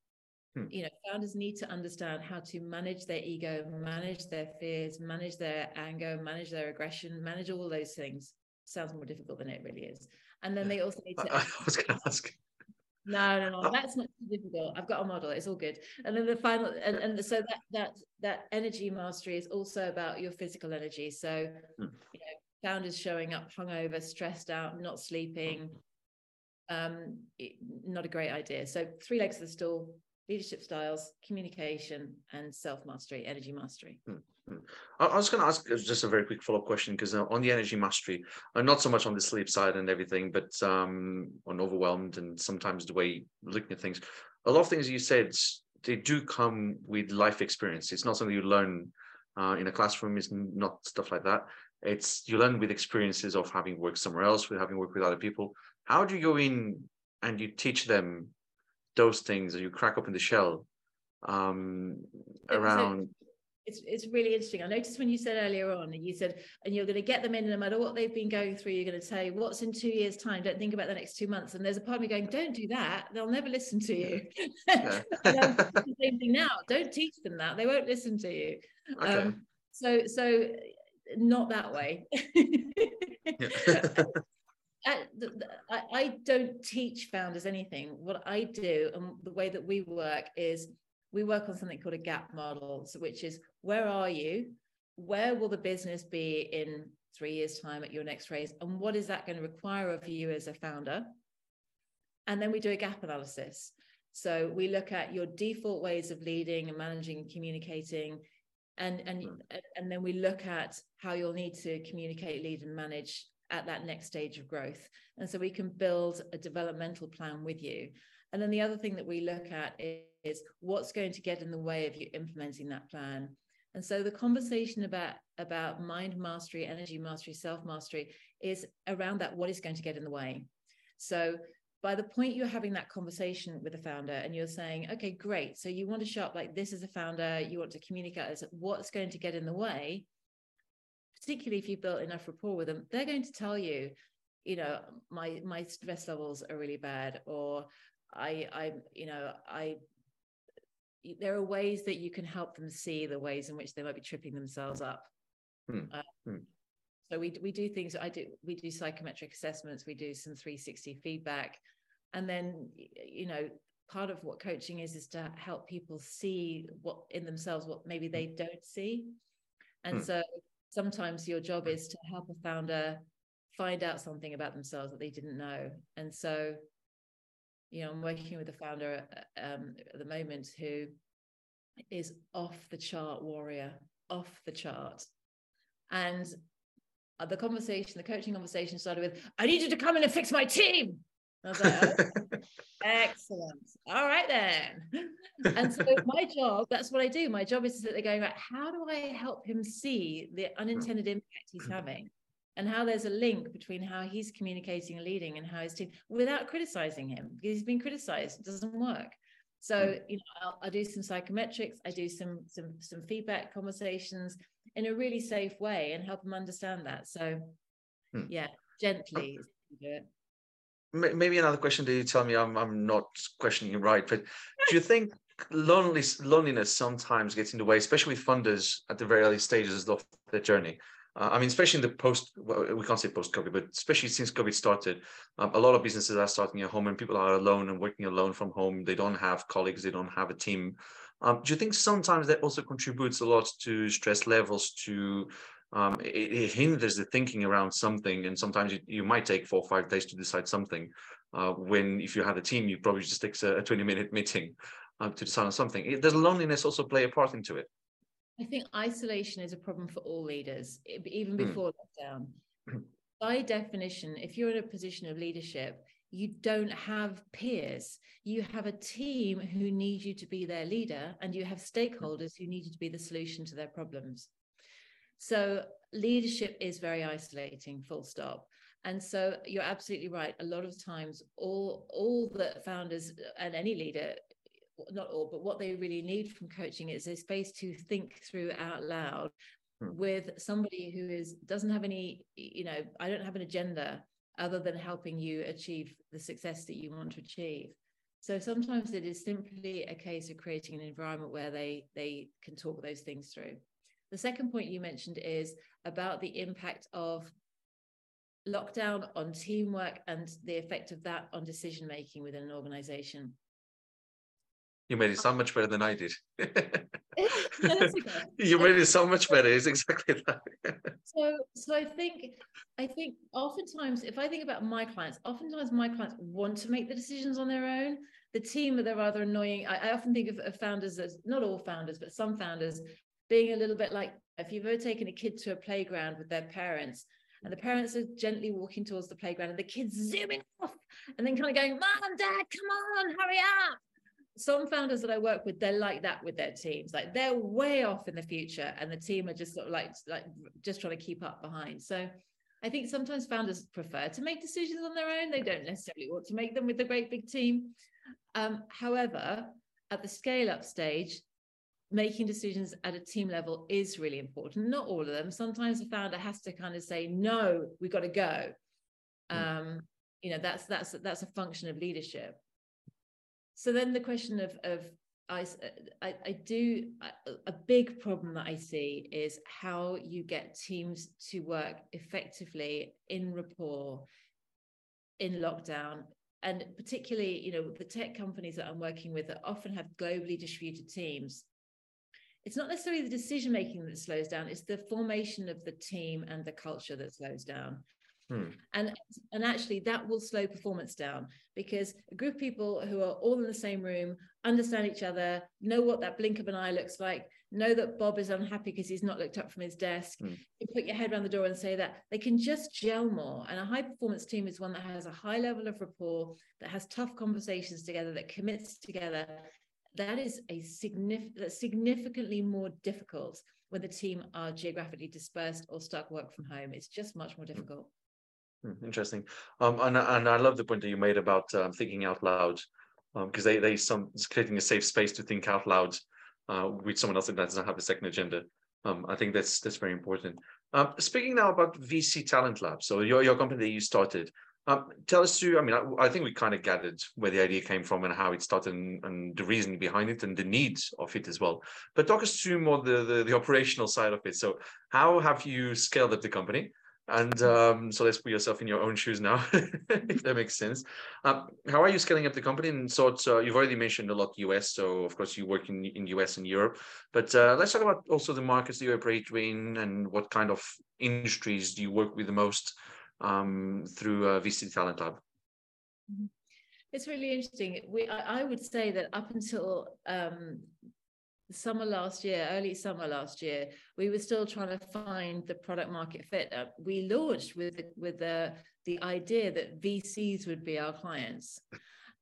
Hmm. You know, founders need to understand how to manage their ego, manage their fears, manage their anger, manage their aggression, manage all those things. Sounds more difficult than it really is. And then they also need to... I, I was going to ask... No, no, no, that's not too difficult. I've got a model. It's all good. And then the final, and, and so that that that energy mastery is also about your physical energy. So, you know, founders showing up hungover, stressed out, not sleeping, um, it, not a great idea. So three legs of the stool: leadership styles, communication, and self-mastery, energy mastery. I was going to ask just a very quick follow-up question, because on the energy mastery, not so much on the sleep side and everything, but um, on overwhelmed and sometimes the way looking at things, a lot of things you said, they do come with life experience. It's not something you learn uh, in a classroom. It's not stuff like that. It's you learn with experiences of having worked somewhere else, with having worked with other people. How do you go in and you teach them those things, and you crack open the shell um, around... So, it's it's really interesting. I noticed when you said earlier on, you said, and you're going to get them in no matter what they've been going through, you're going to say, what's in two years' time? Don't think about the next two months. And there's a part of me going, don't do that. They'll never listen to you. Yeah. The same thing now. Don't teach them that. They won't listen to you. Okay. Um, so, so not that way. I, I don't teach founders anything. What I do and the way that we work is we work on something called a gap model, so which is, where are you? Where will the business be in three years' time at your next raise? And what is that going to require of you as a founder? And then we do a gap analysis. So we look at your default ways of leading and managing and communicating, and, and, and then we look at how you'll need to communicate, lead, and manage at that next stage of growth. And so we can build a developmental plan with you. And then the other thing that we look at is, is what's going to get in the way of you implementing that plan. And so the conversation about, about mind mastery, energy mastery, self-mastery is around that, what is going to get in the way. So by the point you're having that conversation with the founder and you're saying, okay, great, so you want to show up like this as a founder, you want to communicate as what's going to get in the way, particularly if you've built enough rapport with them, they're going to tell you, you know, my, my stress levels are really bad, or I, I, you know, I, there are ways that you can help them see the ways in which they might be tripping themselves up. Hmm. Um, hmm. So we we do things. I do. We do psychometric assessments. We do some three sixty feedback, and then you know part of what coaching is is to help people see what in themselves what maybe they don't see. And hmm. so sometimes your job is to help a founder find out something about themselves that they didn't know. And so, you know, I'm working with a founder um, at the moment who is off the chart warrior, off the chart. And the conversation, the coaching conversation started with, I need you to come in and fix my team. And I was like, oh, excellent. All right then. And so my job, that's what I do. My job is to sit there going, right, how do I help him see the unintended impact he's having? And how there's a link between how he's communicating and leading and how his team, without criticizing him, because he's been criticized, it doesn't work. So, you know, I'll, I'll do some psychometrics, I do some, some, some feedback conversations in a really safe way and help them understand that. So, hmm. yeah, gently. Okay. Maybe another question that you tell me I'm, I'm not questioning right, but do you think loneliness, loneliness sometimes gets in the way, especially with funders at the very early stages of their journey? Uh, I mean, especially in the post, well, we can't say post-COVID, but especially since COVID started, um, a lot of businesses are starting at home and people are alone and working alone from home. They don't have colleagues. They don't have a team. Um, do you think sometimes that also contributes a lot to stress levels, to um, it, it hinders the thinking around something? And sometimes you, you might take four or five days to decide something uh, when if you have a team, you probably just take a twenty-minute meeting uh, to decide on something. Does loneliness also play a part into it? I think isolation is a problem for all leaders, even before lockdown. By definition, if you're in a position of leadership, you don't have peers. You have a team who need you to be their leader, and you have stakeholders who need you to be the solution to their problems. So leadership is very isolating, full stop. And so you're absolutely right. A lot of times, all, all that founders and any leader, not all, but what they really need from coaching is a space to think through out loud hmm. with somebody who is doesn't have any, you know, I don't have an agenda other than helping you achieve the success that you want to achieve. So sometimes it is simply a case of creating an environment where they they can talk those things through. The second point you mentioned is about the impact of lockdown on teamwork and the effect of that on decision making within an organization. You made it sound much better than I did. You made it sound much better. It's exactly that. so, so I think, I think oftentimes, if I think about my clients, oftentimes my clients want to make the decisions on their own. The team are rather annoying. I, I often think of, of founders as, not all founders, but some founders being a little bit like, if you've ever taken a kid to a playground with their parents, and the parents are gently walking towards the playground and the kid's zooming off and then kind of going, Mom, Dad, come on, hurry up. Some founders that I work with, they're like that with their teams, like they're way off in the future and the team are just sort of like, like just trying to keep up behind. So I think sometimes founders prefer to make decisions on their own. They don't necessarily want to make them with the great big team. Um, however, at the scale up stage, making decisions at a team level is really important. Not all of them. Sometimes the founder has to kind of say, no, we've got to go. Mm. Um, you know, that's, that's, that's a function of leadership. So then the question of, of I, I, I do, a big problem that I see is how you get teams to work effectively in rapport, in lockdown. And particularly, you know, the tech companies that I'm working with that often have globally distributed teams. It's not necessarily the decision making that slows down, it's the formation of the team and the culture that slows down. Hmm. And, and actually that will slow performance down, because a group of people who are all in the same room, understand each other, know what that blink of an eye looks like, know that Bob is unhappy because he's not looked up from his desk. Mm. You put your head around the door and say that, they can just gel more. And a high performance team is one that has a high level of rapport, that has tough conversations together, that commits together. That is a significant, that's significantly more difficult when the team are geographically dispersed or stuck work from home. It's just much more difficult. Mm. Interesting. Um, and, and I love the point that you made about um, thinking out loud, because um, they, they some creating a safe space to think out loud Uh, with someone else that doesn't have a second agenda. Um, I think that's that's very important. Um, speaking now about V C Talent Lab, so your, your company that you started, um, tell us through, I mean, I, I think we kind of gathered where the idea came from and how it started and, and the reasoning behind it and the needs of it as well. But talk us through more the, the, the operational side of it. So how have you scaled up the company? And um, so let's put yourself in your own shoes now, if that makes sense. Um, how are you scaling up the company? And so uh, you've already mentioned a lot U S, so of course you work in, in U S and Europe, but uh, let's talk about also the markets that you operate in and what kind of industries do you work with the most um, through uh, V C Talent Lab? It's really interesting. We, I, I would say that up until um, summer last year, early summer last year, we were still trying to find the product market fit. Uh, we launched with, with the, the idea that V Cs would be our clients.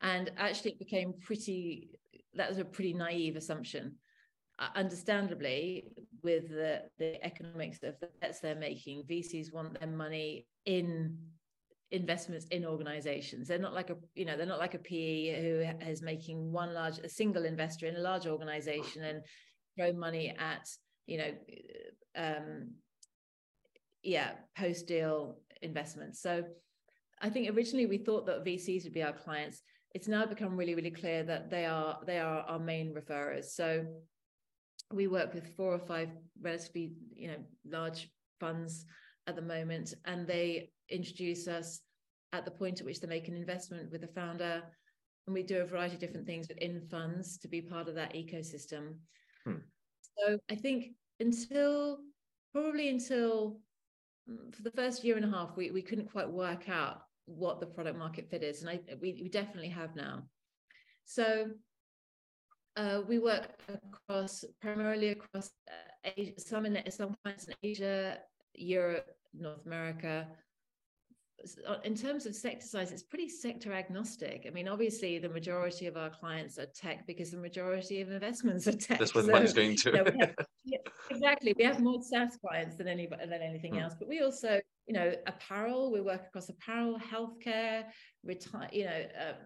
And actually it became pretty, that was a pretty naive assumption. Uh, understandably, with the, the economics of the bets they're making, V Cs want their money in investments in organizations. They're not like a, you know, they're not like a P E who is making one large, a single investor in a large organization and throw money at, you know, um, yeah, post-deal investments. So I think originally we thought that V Cs would be our clients. It's now become really, really clear that they are, they are our main referrers. So we work with four or five relatively, you know, large funds at the moment, and they introduce us at the point at which they make an investment with the founder, and we do a variety of different things within funds to be part of that ecosystem. Hmm. So I think until probably until for the first year and a half, we, we couldn't quite work out what the product market fit is, and I we, we definitely have now. So uh, we work across primarily across uh, Asia, some in some clients in Asia, Europe, North America. In terms of sector size, it's pretty sector agnostic. I mean, obviously, the majority of our clients are tech because the majority of investments are tech. That's where the money's going to. You know, we have, yeah, exactly. We have more SaaS clients than any than anything mm. else. But we also, you know, apparel. We work across apparel, healthcare, retire. You know, um,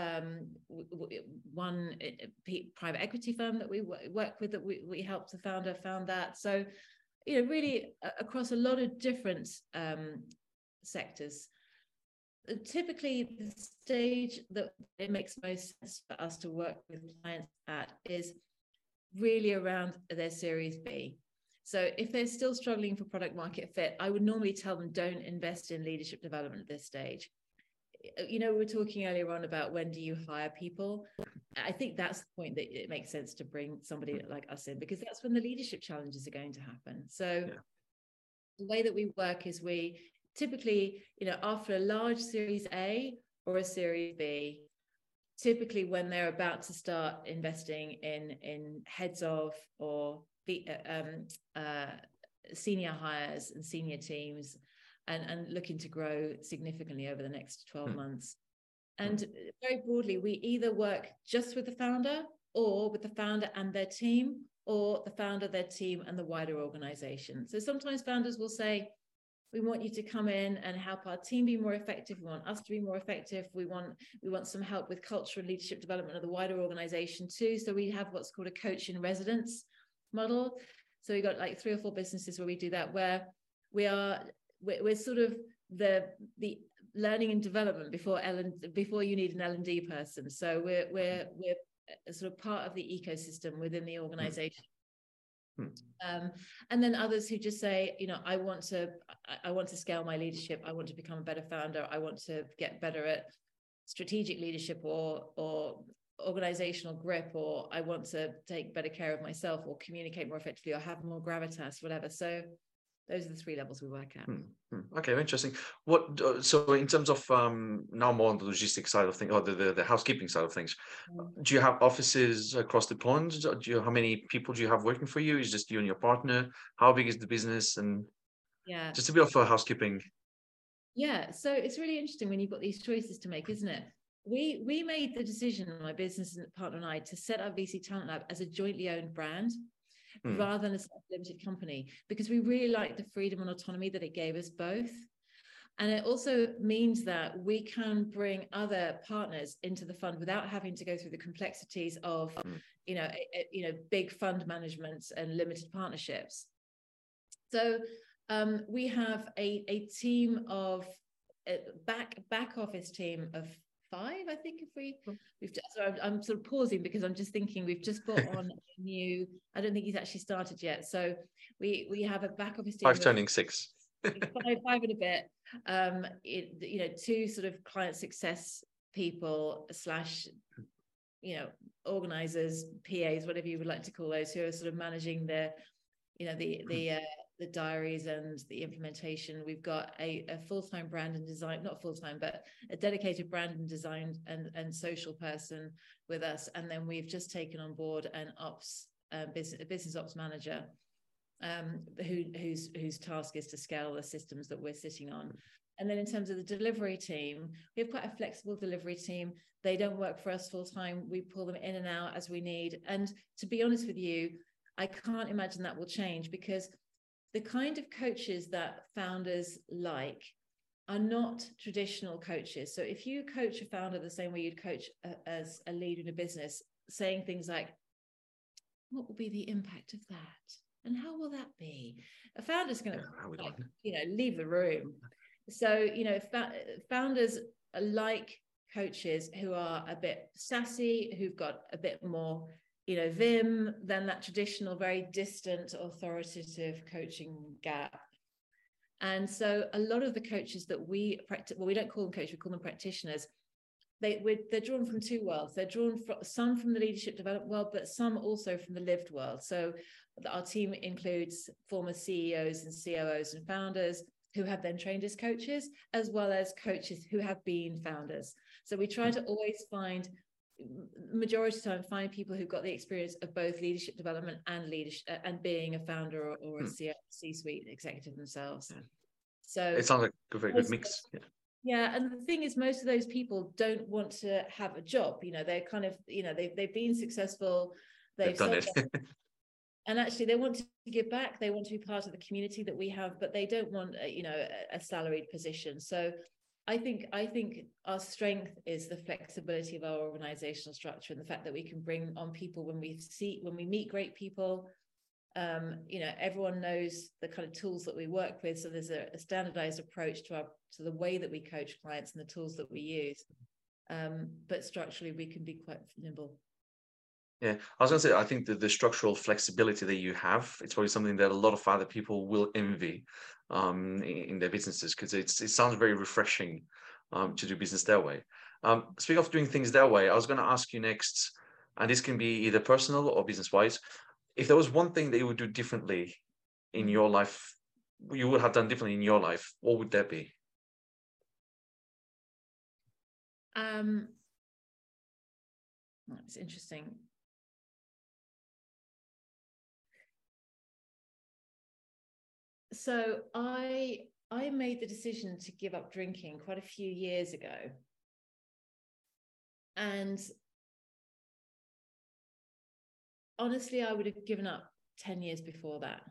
um, one private equity firm that we work with that we we helped the founder found that. So, you know, really across a lot of different Um, sectors. Typically the stage that it makes most sense for us to work with clients at is really around their Series B. So if they're still struggling for product market fit, I would normally tell them don't invest in leadership development at this stage. You know, we were talking earlier on about when do you hire people. I think that's the point that it makes sense to bring somebody like us in, because that's when the leadership challenges are going to happen. So yeah. The way that we work is we typically, you know, after a large Series A or a Series B, typically when they're about to start investing in, in heads of or the, um, uh, senior hires and senior teams and, and looking to grow significantly over the next twelve months. And very broadly, we either work just with the founder or with the founder and their team, or the founder, their team, and the wider organization. So sometimes founders will say, We want you to come in and help our team be more effective. We want us to be more effective. We want we want some help with cultural leadership development of the wider organization too. So we have what's called a coach in residence model. So we got like three or four businesses where we do that, where we are we're, we're sort of the the learning and development before L and, before you need an L and D person. So we're we're we're sort of part of the ecosystem within the organization. Mm-hmm. Um, and then others who just say, you know, I want to, I, I want to scale my leadership. I want to become a better founder. I want to get better at strategic leadership or, or organizational grip, or I want to take better care of myself or communicate more effectively or have more gravitas, whatever. So those are the three levels we work at. Mm-hmm. Okay, interesting. What uh, so in terms of um, now more on the logistics side of things, or the, the, the housekeeping side of things, mm-hmm. do you have offices across the pond? Do you, how many people do you have working for you? Is it just you and your partner? How big is the business? And yeah, just a bit of uh, housekeeping. Yeah, so it's really interesting when you've got these choices to make, isn't it? We we made the decision, my business partner and I, to set up V C Talent Lab as a jointly owned brand. Mm. Rather than a self-limited company, because we really like the freedom and autonomy that it gave us both. And it also means that we can bring other partners into the fund without having to go through the complexities of, you know, a, a, you know, big fund managements and limited partnerships. So um, we have a, a team of a back back office team of five, I think, if we we've just, so I'm, I'm sort of pausing because I'm just thinking we've just bought on a new, I don't think he's actually started yet, so we we have a back office team five turning six five, five in a bit, um it, you know, two sort of client success people slash, you know, organizers, P As, whatever you would like to call those, who are sort of managing the, you know, the the uh, the diaries and the implementation. We've got a, a full-time brand and design, not full-time, but a dedicated brand and design and, and social person with us. And then we've just taken on board an ops, uh, business, a business ops manager um, who, who's, whose task is to scale the systems that we're sitting on. And then in terms of the delivery team, we have quite a flexible delivery team. They don't work for us full-time. We pull them in and out as we need. And to be honest with you, I can't imagine that will change, because the kind of coaches that founders like are not traditional coaches. So if you coach a founder the same way you'd coach a, as a leader in a business, saying things like, what will be the impact of that? And how will that be? A founder's going to, yeah, like, you know, leave the room. So, you know, fa- founders like coaches who are a bit sassy, who've got a bit more, you know, vim than that traditional, very distant, authoritative coaching gap. And so a lot of the coaches that we practice, well, we don't call them coaches, we call them practitioners. They, we're, they're drawn from two worlds. They're drawn from, some from the leadership development world, but some also from the lived world. So our team includes former C E Os and C O Os and founders who have then trained as coaches, as well as coaches who have been founders. So we try to always find, majority of the time, find people who've got the experience of both leadership development and leadership uh, and being a founder or, or a C- C-suite executive themselves. Yeah. So it sounds like a very good mix. Yeah. Yeah, and the thing is, most of those people don't want to have a job. You know, they're kind of, you know, they've they've been successful. They've, they've done it. And actually, they want to give back. They want to be part of the community that we have, but they don't want, a, you know, a, a salaried position. So I think I think our strength is the flexibility of our organizational structure and the fact that we can bring on people when we see when we meet great people. Um, you know, everyone knows the kind of tools that we work with, so there's a, a standardized approach to our to the way that we coach clients and the tools that we use. Um, but structurally, we can be quite nimble. Yeah, I was going to say, I think that the structural flexibility that you have, it's probably something that a lot of other people will envy um, in, in their businesses, because it's it sounds very refreshing um, to do business that way. Um, speaking of doing things that way, I was going to ask you next, and this can be either personal or business-wise, if there was one thing that you would do differently in your life, you would have done differently in your life, what would that be? Um, that's interesting. So I I made the decision to give up drinking quite a few years ago. And honestly, I would have given up ten years before that.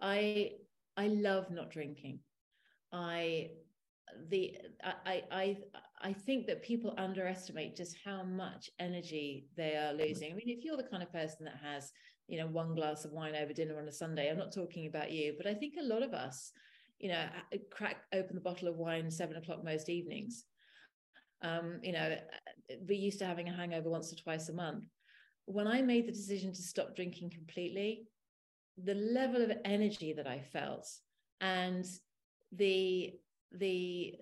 I I love not drinking. I the I I I think that people underestimate just how much energy they are losing. I mean, if you're the kind of person that has, you know, one glass of wine over dinner on a Sunday, I'm not talking about you, but I think a lot of us, you know, crack open the bottle of wine seven o'clock most evenings. Um, you know, we're used to having a hangover once or twice a month. When I made the decision to stop drinking completely, the level of energy that I felt and the the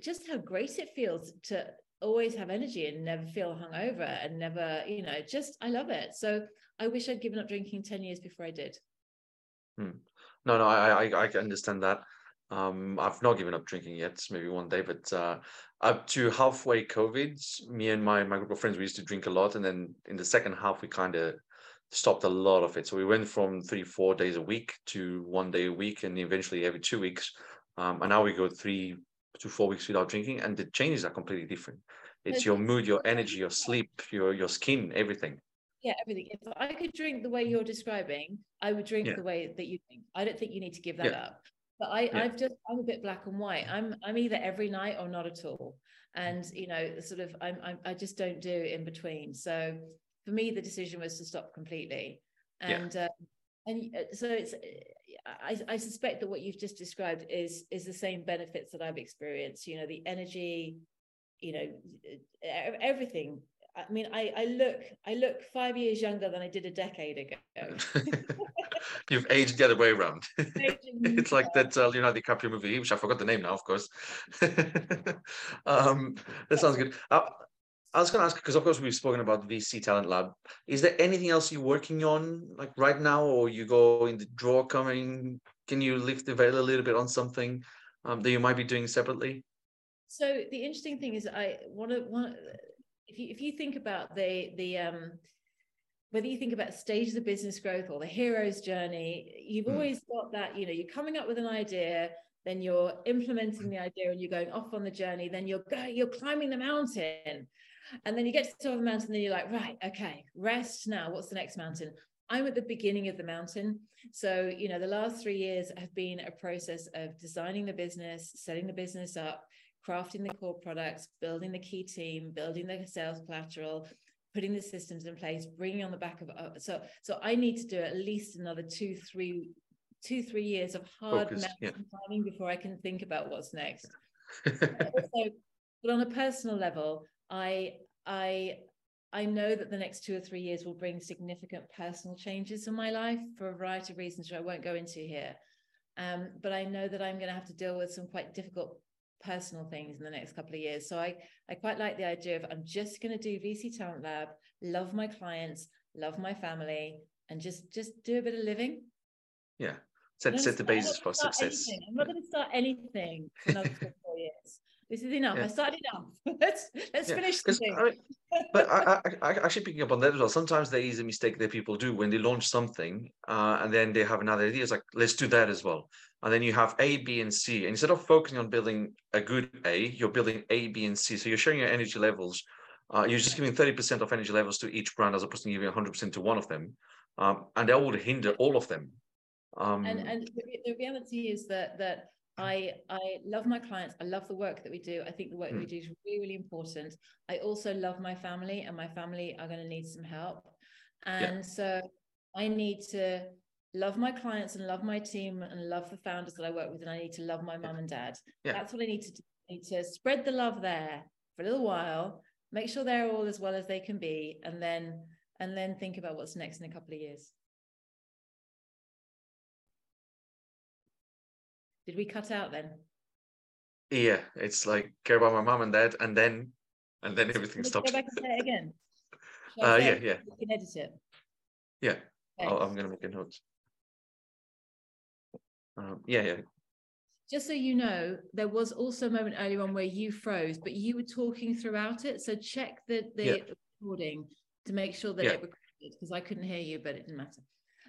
just how great it feels to always have energy and never feel hungover and never, you know, just, I love it. So I wish I'd given up drinking ten years before I did. Hmm. No, no, I, I, I understand that. Um, I've not given up drinking yet, maybe one day, but uh, up to halfway COVID, me and my, my group of friends, we used to drink a lot. And then in the second half, we kind of stopped a lot of it. So we went from three, four days a week to one day a week and eventually every two weeks. Um, and now we go three to four weeks without drinking. And the changes are completely different. It's your mood, your energy, your sleep, your, your skin, everything. Yeah, everything. If I could drink the way you're describing, I would drink yeah. the way that you think. I don't think you need to give that yeah. up. But I, yeah. I've just, I'm a bit black and white. I'm, I'm either every night or not at all. And, you know, sort of, I'm, I'm I just don't do in between. So for me, the decision was to stop completely. And, yeah. uh, and so it's, I, I suspect that what you've just described is, is the same benefits that I've experienced, you know, the energy, you know, everything. I mean, I, I look, I look five years younger than I did a decade ago. You've aged the other way around. It's like that uh, Leonardo DiCaprio movie, which I forgot the name now, of course. um, that sounds good. I, I was going to ask, because of course we've spoken about V C Talent Lab. Is there anything else you're working on, like right now, or you go in the drawer coming? Can you lift the veil a little bit on something um, that you might be doing separately? So the interesting thing is, I want to want. If you, if you think about the, the um, whether you think about stages of business growth or the hero's journey, you've mm. always got that, you know, you're coming up with an idea, then you're implementing the idea and you're going off on the journey, then you're going, you're climbing the mountain. And then you get to the top of the mountain and then you're like, right, okay, rest now. What's the next mountain? I'm at the beginning of the mountain. So, you know, the last three years have been a process of designing the business, setting the business up, crafting the core products, building the key team, building the sales collateral, putting the systems in place, bringing on the back of uh, so so I need to do at least another two three two three years of hard Focus, mountain yeah. climbing before I can think about what's next. Also, but on a personal level, I I I know that the next two or three years will bring significant personal changes in my life for a variety of reasons which I won't go into here. Um, but I know that I'm going to have to deal with some quite difficult personal things in the next couple of years. So I, I quite like the idea of I'm just going to do V C Talent Lab, love my clients, love my family, and just just do a bit of living. Yeah, set, set the basis for success. Anything. I'm not going to start anything for another four years. This is enough. Yeah. I started enough. let's let's yeah, finish the thing. I, but I, I, I actually picking up on that as well. Sometimes there is a mistake that people do when they launch something uh, and then they have another idea. It's like, let's do that as well. And then you have A, B, and C. And instead of focusing on building a good A, you're building A, B, and C. So you're sharing your energy levels. Uh, you're just giving thirty percent of energy levels to each brand as opposed to giving one hundred percent to one of them. Um, and that would hinder all of them. Um, and and the reality is that that I I love my clients. I love the work that we do. I think the work hmm. that we do is really, really important. I also love my family, and my family are going to need some help. And yeah. so I need to love my clients and love my team and love the founders that I work with, and I need to love my mum and dad. Yeah. That's what I need to do. I need to spread the love there for a little while, make sure they're all as well as they can be, and then and then think about what's next in a couple of years. Did we cut out then? Yeah, it's like care about my mum and dad, and then and then everything stops. Go back and say it again. Uh, yeah, yeah. You can edit it. Yeah, okay. I'll, I'm going to make a note. Um, yeah, yeah. Just so you know, there was also a moment earlier on where you froze, but you were talking throughout it. So check the, the yeah. recording to make sure that yeah. it recorded, because I couldn't hear you, but it didn't matter.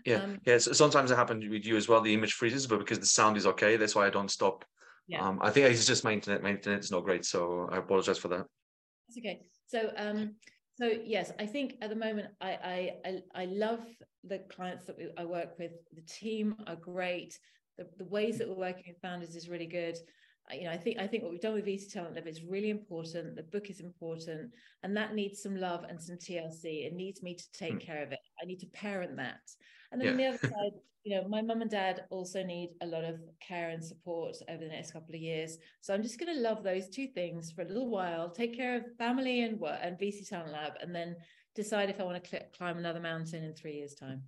Yeah, um, yeah. So sometimes it happens with you as well. The image freezes, but because the sound is okay, that's why I don't stop. Yeah. Um, I think it's just my internet. My internet is not great, so I apologize for that. That's okay. So, um, so yes, I think at the moment I I I, I love the clients that we, I work with. The team are great. The, the ways that we're working with founders is really good. You know, I think I think what we've done with V C Talent Lab is really important. The book is important, and that needs some love and some T L C. It needs me to take mm. care of it. I need to parent that. And then yeah. on the other side, you know, my mum and dad also need a lot of care and support over the next couple of years. So I'm just going to love those two things for a little while. Take care of family and work and V C Talent Lab, and then decide if I want to climb another mountain in three years' time.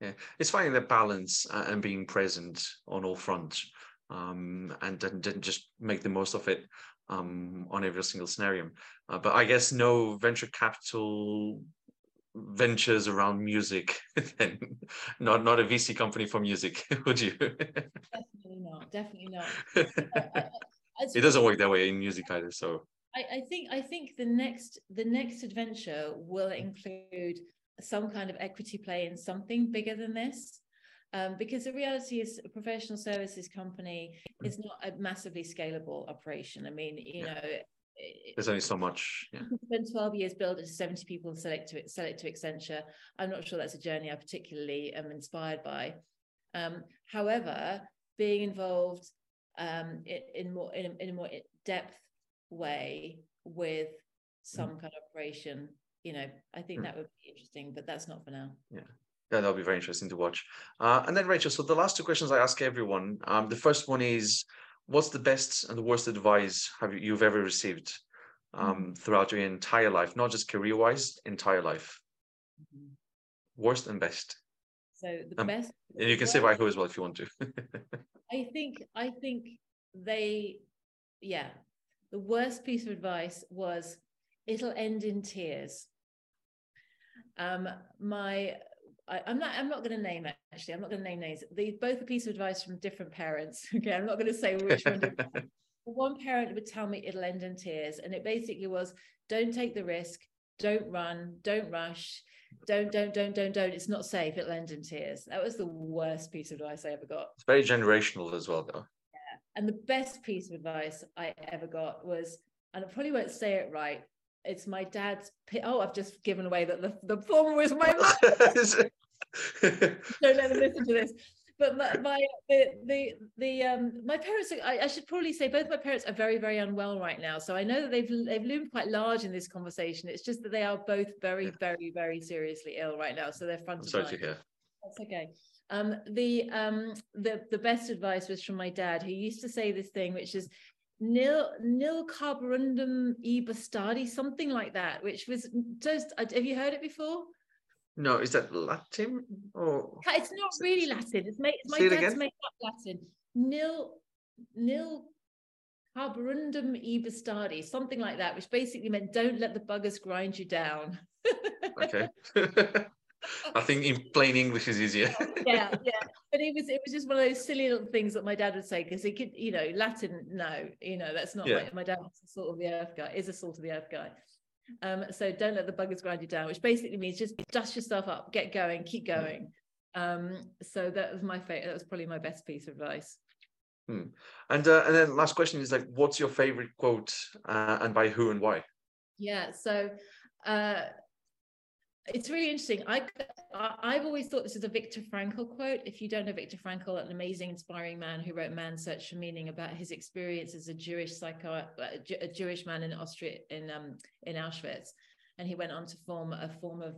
Yeah, it's finding the balance and being present on all fronts. Um, and didn't just make the most of it um, on every single scenario. Uh, but I guess no venture capital ventures around music, then not not a V C company for music, would you? Definitely not. Definitely not. I, I, I, it doesn't work that way in music either. So I, I think I think the next the next adventure will include some kind of equity play in something bigger than this. Um, because the reality is a professional services company is not a massively scalable operation. I mean, you yeah. know, it, there's only so much. Yeah. You can spend twelve years, build it to seventy people, sell it to, sell it to Accenture. I'm not sure that's a journey I particularly am inspired by. Um, however, being involved um, in, in, more, in, a, in a more depth way with some mm. kind of operation, you know, I think mm. that would be interesting, but that's not for now. Yeah. Yeah, that'll be very interesting to watch. Uh, and then, Rachel, so the last two questions I ask everyone. Um, the first one is, what's the best and the worst advice have you, you've ever received um, throughout your entire life? Not just career-wise, entire life. Mm-hmm. Worst and best. So the um, best... And you can say by who as well if you want to. I think, I think they... Yeah. The worst piece of advice was, it'll end in tears. Um, my... I, I'm not I'm not going to name actually I'm not going to name names. These both a piece of advice from different parents. Okay, I'm not going to say which one. One parent would tell me it'll end in tears, and it basically was, don't take the risk, don't run, don't rush, don't don't don't don't don't it's not safe, it'll end in tears. That was the worst piece of advice I ever got. It's very generational as well, though. Yeah. And the best piece of advice I ever got was, and I probably won't say it right, it's my dad's pi- oh I've just given away that the, the former was my mum. Don't let them listen to this. But my, my the the the um my parents are, I, I should probably say both my parents are very very unwell right now, so I know that they've they've loomed quite large in this conversation. It's just that they are both very yeah. very very seriously ill right now, so they're front I'm of sorry mind. To hear. That's okay. Um the um the the best advice was from my dad, who used to say this thing, which is nil nil carborundum e bastardi, something like that, which was just, have you heard it before? No, is that Latin? Or it's not really Latin. It's, made, it's my it dad's again? Made up Latin. Nil, nil, carborundum e bastardi, something like that, which basically meant don't let the buggers grind you down. Okay, I think in plain English is easier. yeah, yeah, but it was it was just one of those silly little things that my dad would say, because he could, you know, Latin. No, you know, that's not yeah. my, my dad was a salt of the earth guy. Is a salt of the earth guy. Um, so don't let the buggers grind you down, which basically means just dust yourself up, get going, keep going. Um, so that was my favorite. That was probably my best piece of advice. Hmm. And uh, and then last question is, like, what's your favorite quote uh, and by who and why? Yeah. So uh, it's really interesting. I I've always thought this is a Viktor Frankl quote. If you don't know Viktor Frankl, an amazing, inspiring man who wrote Man's Search for Meaning, about his experience as a Jewish psycho, a Jewish man in Austria, in um in Auschwitz, and he went on to form a form of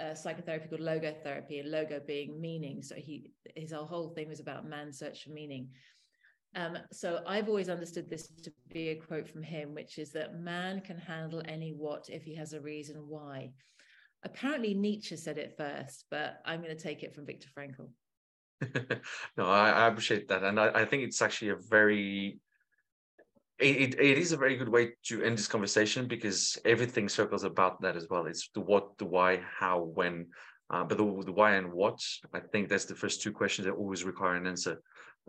uh, psychotherapy called logotherapy, and logo being meaning. So he his whole thing was about man's search for meaning. Um, so I've always understood this to be a quote from him, which is that man can handle any what if he has a reason why. Apparently Nietzsche said it first, but I'm going to take it from Viktor Frankl. No, I, I appreciate that. And I, I think it's actually a very, it, it is a very good way to end this conversation, because everything circles about that as well. It's the what, the why, how, when, uh, but the, the why and what, I think that's the first two questions that always require an answer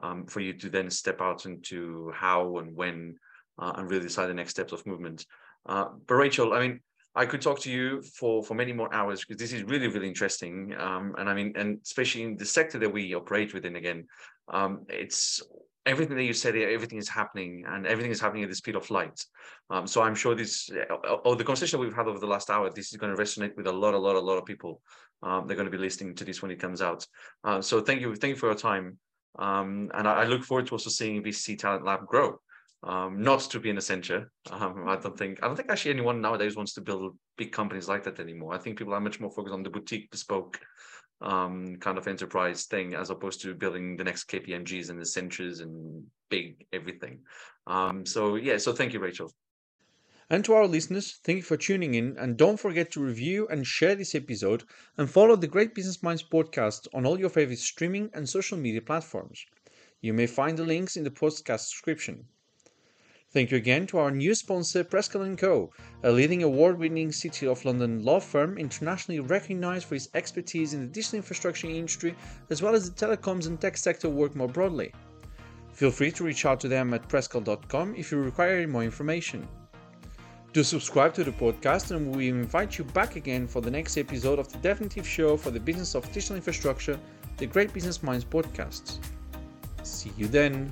um, for you to then step out into how and when uh, and really decide the next steps of movement. Uh, but Rachel, I mean, I could talk to you for, for many more hours, because this is really, really interesting. Um, and I mean, and especially in the sector that we operate within, again, um, it's everything that you said, everything is happening, and everything is happening at the speed of light. Um, so I'm sure this, or the conversation we've had over the last hour, this is going to resonate with a lot, a lot, a lot of people. Um, they're going to be listening to this when it comes out. Uh, so thank you. Thank you for your time. Um, and I, I look forward to also seeing V C Talent Lab grow, um, not to be an Accenture. Um, I don't think I don't think actually anyone nowadays wants to build big companies like that anymore. I think people are much more focused on the boutique, bespoke um, kind of enterprise thing, as opposed to building the next K P M Gs and Accentures and big everything. Um, so yeah, so thank you, Rachel. And to our listeners, thank you for tuning in, and don't forget to review and share this episode, and follow the Great Business Minds podcast on all your favorite streaming and social media platforms. You may find the links in the podcast description. Thank you again to our new sponsor, Prescott and Co, a leading award-winning City of London law firm internationally recognized for its expertise in the digital infrastructure industry, as well as the telecoms and tech sector work more broadly. Feel free to reach out to them at prescott dot com if you require any more information. Do subscribe to the podcast, and we invite you back again for the next episode of the definitive show for the business of digital infrastructure, the Great Business Minds podcasts. See you then.